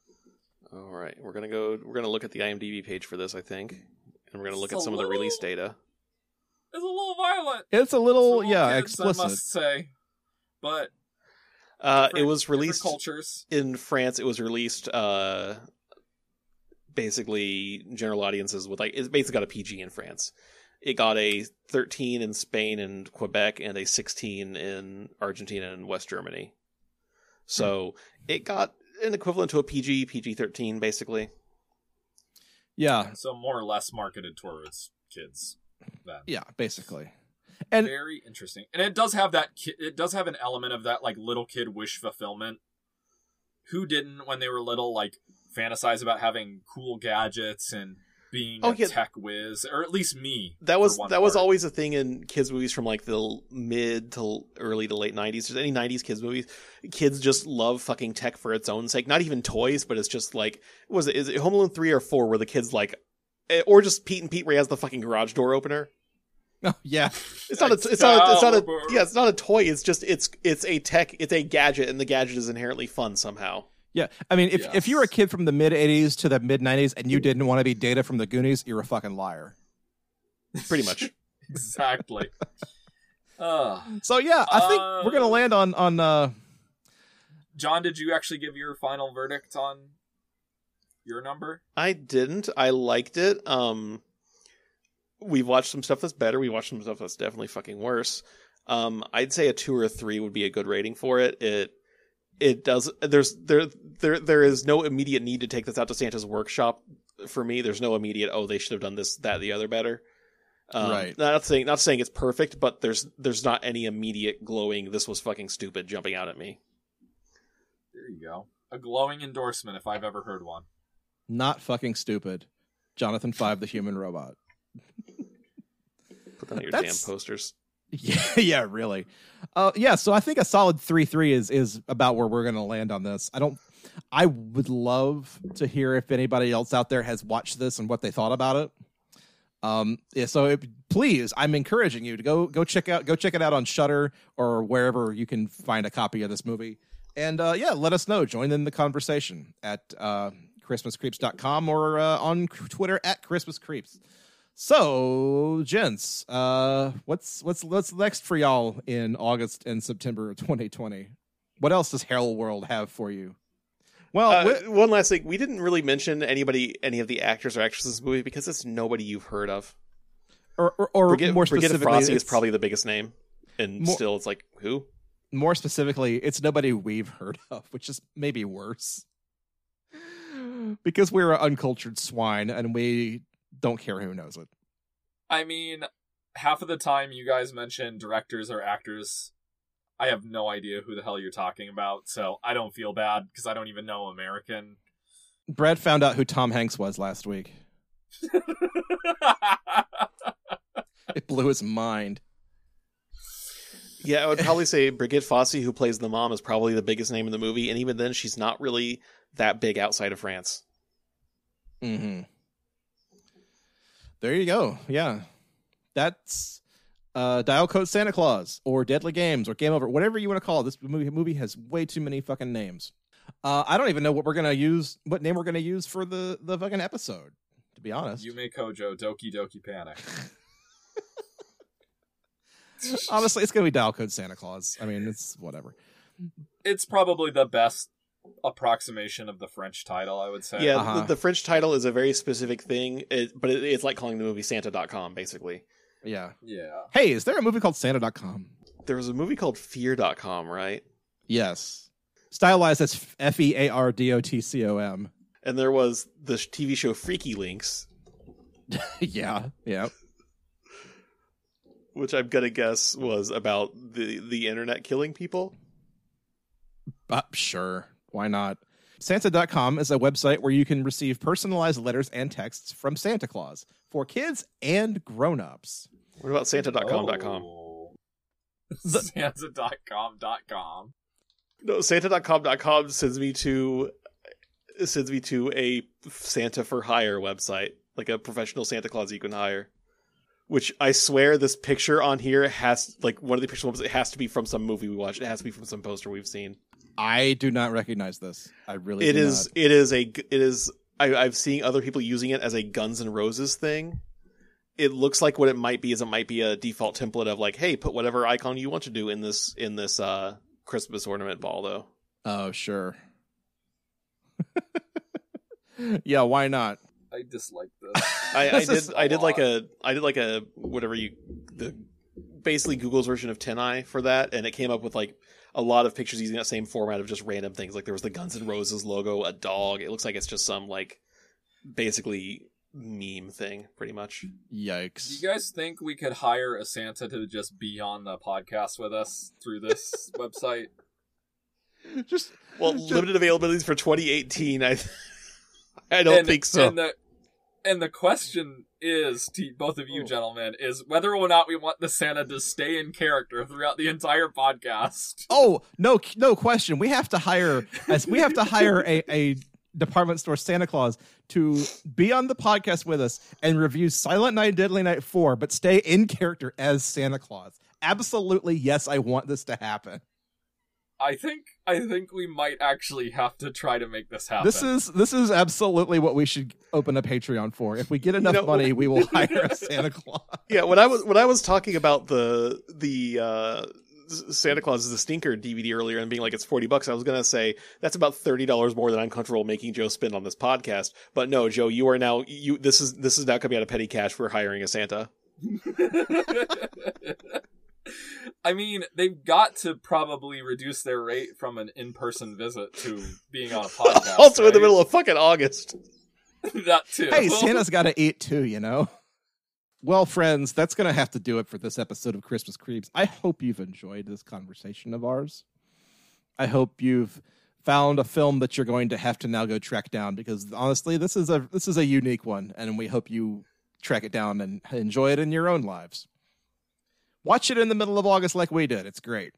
All right, we're gonna go. We're gonna look at the I M D B page for this, I think, and we're gonna look it's at some little, of the release data. It's a little violent. It's a little, it's a little yeah, kids, explicit. I must say, but uh, it was released cultures. in France. It was released uh, basically general audiences with like it's basically got a P G in France. It got a thirteen in Spain and Quebec and a sixteen in Argentina and West Germany. So it got an equivalent to a P G, P G thirteen, basically. Yeah. So more or less marketed towards kids. Then. Yeah, basically. And very interesting. And it does have that. Ki- it does have an element of that, like, little kid wish fulfillment. Who didn't, when they were little, like, fantasize about having cool gadgets and... being oh, a yeah. tech whiz, or at least me. That was that part. was always a thing in kids movies from like the mid to early to late nineties. There's any nineties kids movies. Kids just love fucking tech for its own sake. Not even toys, but it's just like was it is it Home Alone three or four where the kids like, or just Pete and Pete Ray has the fucking garage door opener. Oh yeah, it's not a it's not a, it's not a yeah it's not a toy. It's just it's it's a tech it's a gadget, and the gadget is inherently fun somehow. Yeah, I mean, if yes. if you were a kid from the mid-eighties to the mid-nineties and you didn't want to be Data from the Goonies, you're a fucking liar. Pretty much. Exactly. uh, so, yeah, I think uh, we're going to land on... on uh... John, did you actually give your final verdict on your number? I didn't. I liked it. Um, we've watched some stuff that's better. We watched some stuff that's definitely fucking worse. Um, I'd say a two or a three would be a good rating for it. It... It does. There's there there there is no immediate need to take this out to Santa's workshop for me. There's no immediate. Oh, they should have done this, that, the other better. Um, right. Not saying not saying it's perfect, but there's there's not any immediate glowing. This was fucking stupid. Jumping out at me. There you go. A glowing endorsement if I've ever heard one. Not fucking stupid. Jonathan Five, the human robot. Put that on your That's... damn posters. Yeah, yeah, really. Uh, yeah, so I think a solid three three is is about where we're going to land on this. I don't. I would love to hear if anybody else out there has watched this and what they thought about it. Um, yeah, so it, please, I'm encouraging you to go go check out go check it out on Shudder or wherever you can find a copy of this movie. And uh, yeah, let us know. Join in the conversation at uh, Christmas Creeps dot com or uh, on Twitter at Christmas Creeps. So, gents, uh, what's what's what's next for y'all in August and September of twenty twenty? What else does Hell World have for you? Well, uh, we- one last thing, we didn't really mention anybody, any of the actors or actresses in this movie because it's nobody you've heard of. Or, or, or Brigitte, more specifically, Brigitte Fossey is probably the biggest name, and more, still, it's like who? More specifically, it's nobody we've heard of, which is maybe worse because we're an uncultured swine and we. Don't care who knows it. I mean, half of the time you guys mention directors or actors, I have no idea who the hell you're talking about, so I don't feel bad because I don't even know American. Brad found out who Tom Hanks was last week. It blew his mind. Yeah, I would probably say Brigitte Fossey, who plays the mom, is probably the biggest name in the movie, and even then she's not really that big outside of France. Mm-hmm. There you go. Yeah. That's uh, Dial Code Santa Claus or Deadly Games or Game Over, whatever you want to call it. This movie, movie has way too many fucking names. Uh, I don't even know what we're going to use, what name we're going to use for the, the fucking episode, to be honest. Yume Kojo Doki Doki Panic. Honestly, it's going to be Dial Code Santa Claus. I mean, it's whatever. It's probably the best approximation of the French title, I would say. Yeah, uh-huh. the, the French title is a very specific thing, it, but it, it's like calling the movie Santa dot com, basically. Yeah. Yeah. Hey, is there a movie called Santa dot com? There was a movie called Fear dot com, right? Yes. Stylized as F E A R D O T C O M. And there was the T V show Freaky Links. Yeah, yeah. Which I'm going to guess was about the, the internet killing people. Uh, sure. Why not? Santa dot com is a website where you can receive personalized letters and texts from Santa Claus for kids and grown-ups. What about Santa dot com dot com? Oh. Santa dot com dot com. No, Santa dot com dot com sends me to sends me to a Santa for hire website, like a professional Santa Claus you can hire. Which I swear this picture on here has, like, one of the picture ones, it has to be from some movie we watched. It has to be from some poster we've seen. I do not recognize this. I really it do is not. it is a it is I, I've seen other people using it as a Guns N' Roses thing. It looks like what it might be is it might be a default template of like, hey, put whatever icon you want to do in this in this uh, Christmas ornament ball, though. Oh sure. Yeah, why not? I dislike this. I, I this did. I did lot. like a. I did like a whatever you, the basically Google's version of ten i for that, and it came up with like a lot of pictures using that same format of just random things. Like there was the Guns N' Roses logo, a dog. It looks like it's just some like basically meme thing, pretty much. Yikes! Do you guys think we could hire a Santa to just be on the podcast with us through this website? Just well, just... limited availabilities for twenty eighteen. I I don't and, think so. And the, And the question is, to both of you oh. gentlemen, is whether or not we want the Santa to stay in character throughout the entire podcast. Oh, no no question. We have to hire as we have to hire a, a department store Santa Claus to be on the podcast with us and review Silent Night, Deadly Night four, but stay in character as Santa Claus. Absolutely, yes, I want this to happen. I think I think we might actually have to try to make this happen. This is this is absolutely what we should open a Patreon for. If we get enough you know, money, we will hire a Santa Claus. Yeah, when I was when I was talking about the the uh, Santa Claus is a Stinker D V D earlier and being like it's forty bucks, I was gonna say that's about thirty dollars more than I'm comfortable making Joe spend on this podcast. But no, Joe, you are now you this is this is now coming out of petty cash for hiring a Santa. I mean, they've got to probably reduce their rate from an in-person visit to being on a podcast. Also right? In the middle of fucking August. That too. Hey, Santa's got to eat too, you know? Well, friends, that's going to have to do it for this episode of Christmas Creeps. I hope you've enjoyed this conversation of ours. I hope you've found a film that you're going to have to now go track down because, honestly, this is a this is a unique one, and we hope you track it down and enjoy it in your own lives. Watch it in the middle of August like we did. It's great.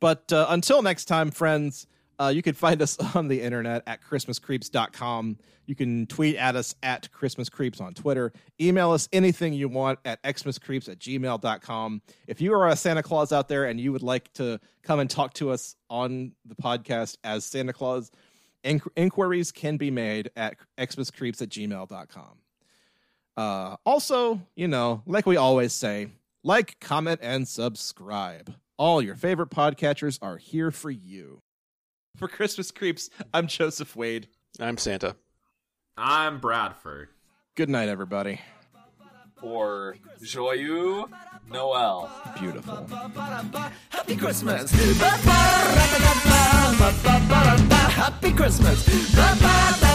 But uh, until next time, friends, uh, you can find us on the internet at christmas creeps dot com. You can tweet at us at christmascreeps on Twitter. Email us anything you want at xmascreeps at gmail dot com. If you are a Santa Claus out there and you would like to come and talk to us on the podcast as Santa Claus, inqu- inquiries can be made at xmascreeps at gmail dot com. Uh, also, you know, like we always say, like, comment, and subscribe. All your favorite podcatchers are here for you. For Christmas Creeps, I'm Joseph Wade. I'm Santa. I'm Bradford. Good night, everybody. Or Joyeux Noel. Beautiful. Happy Christmas. Happy Christmas.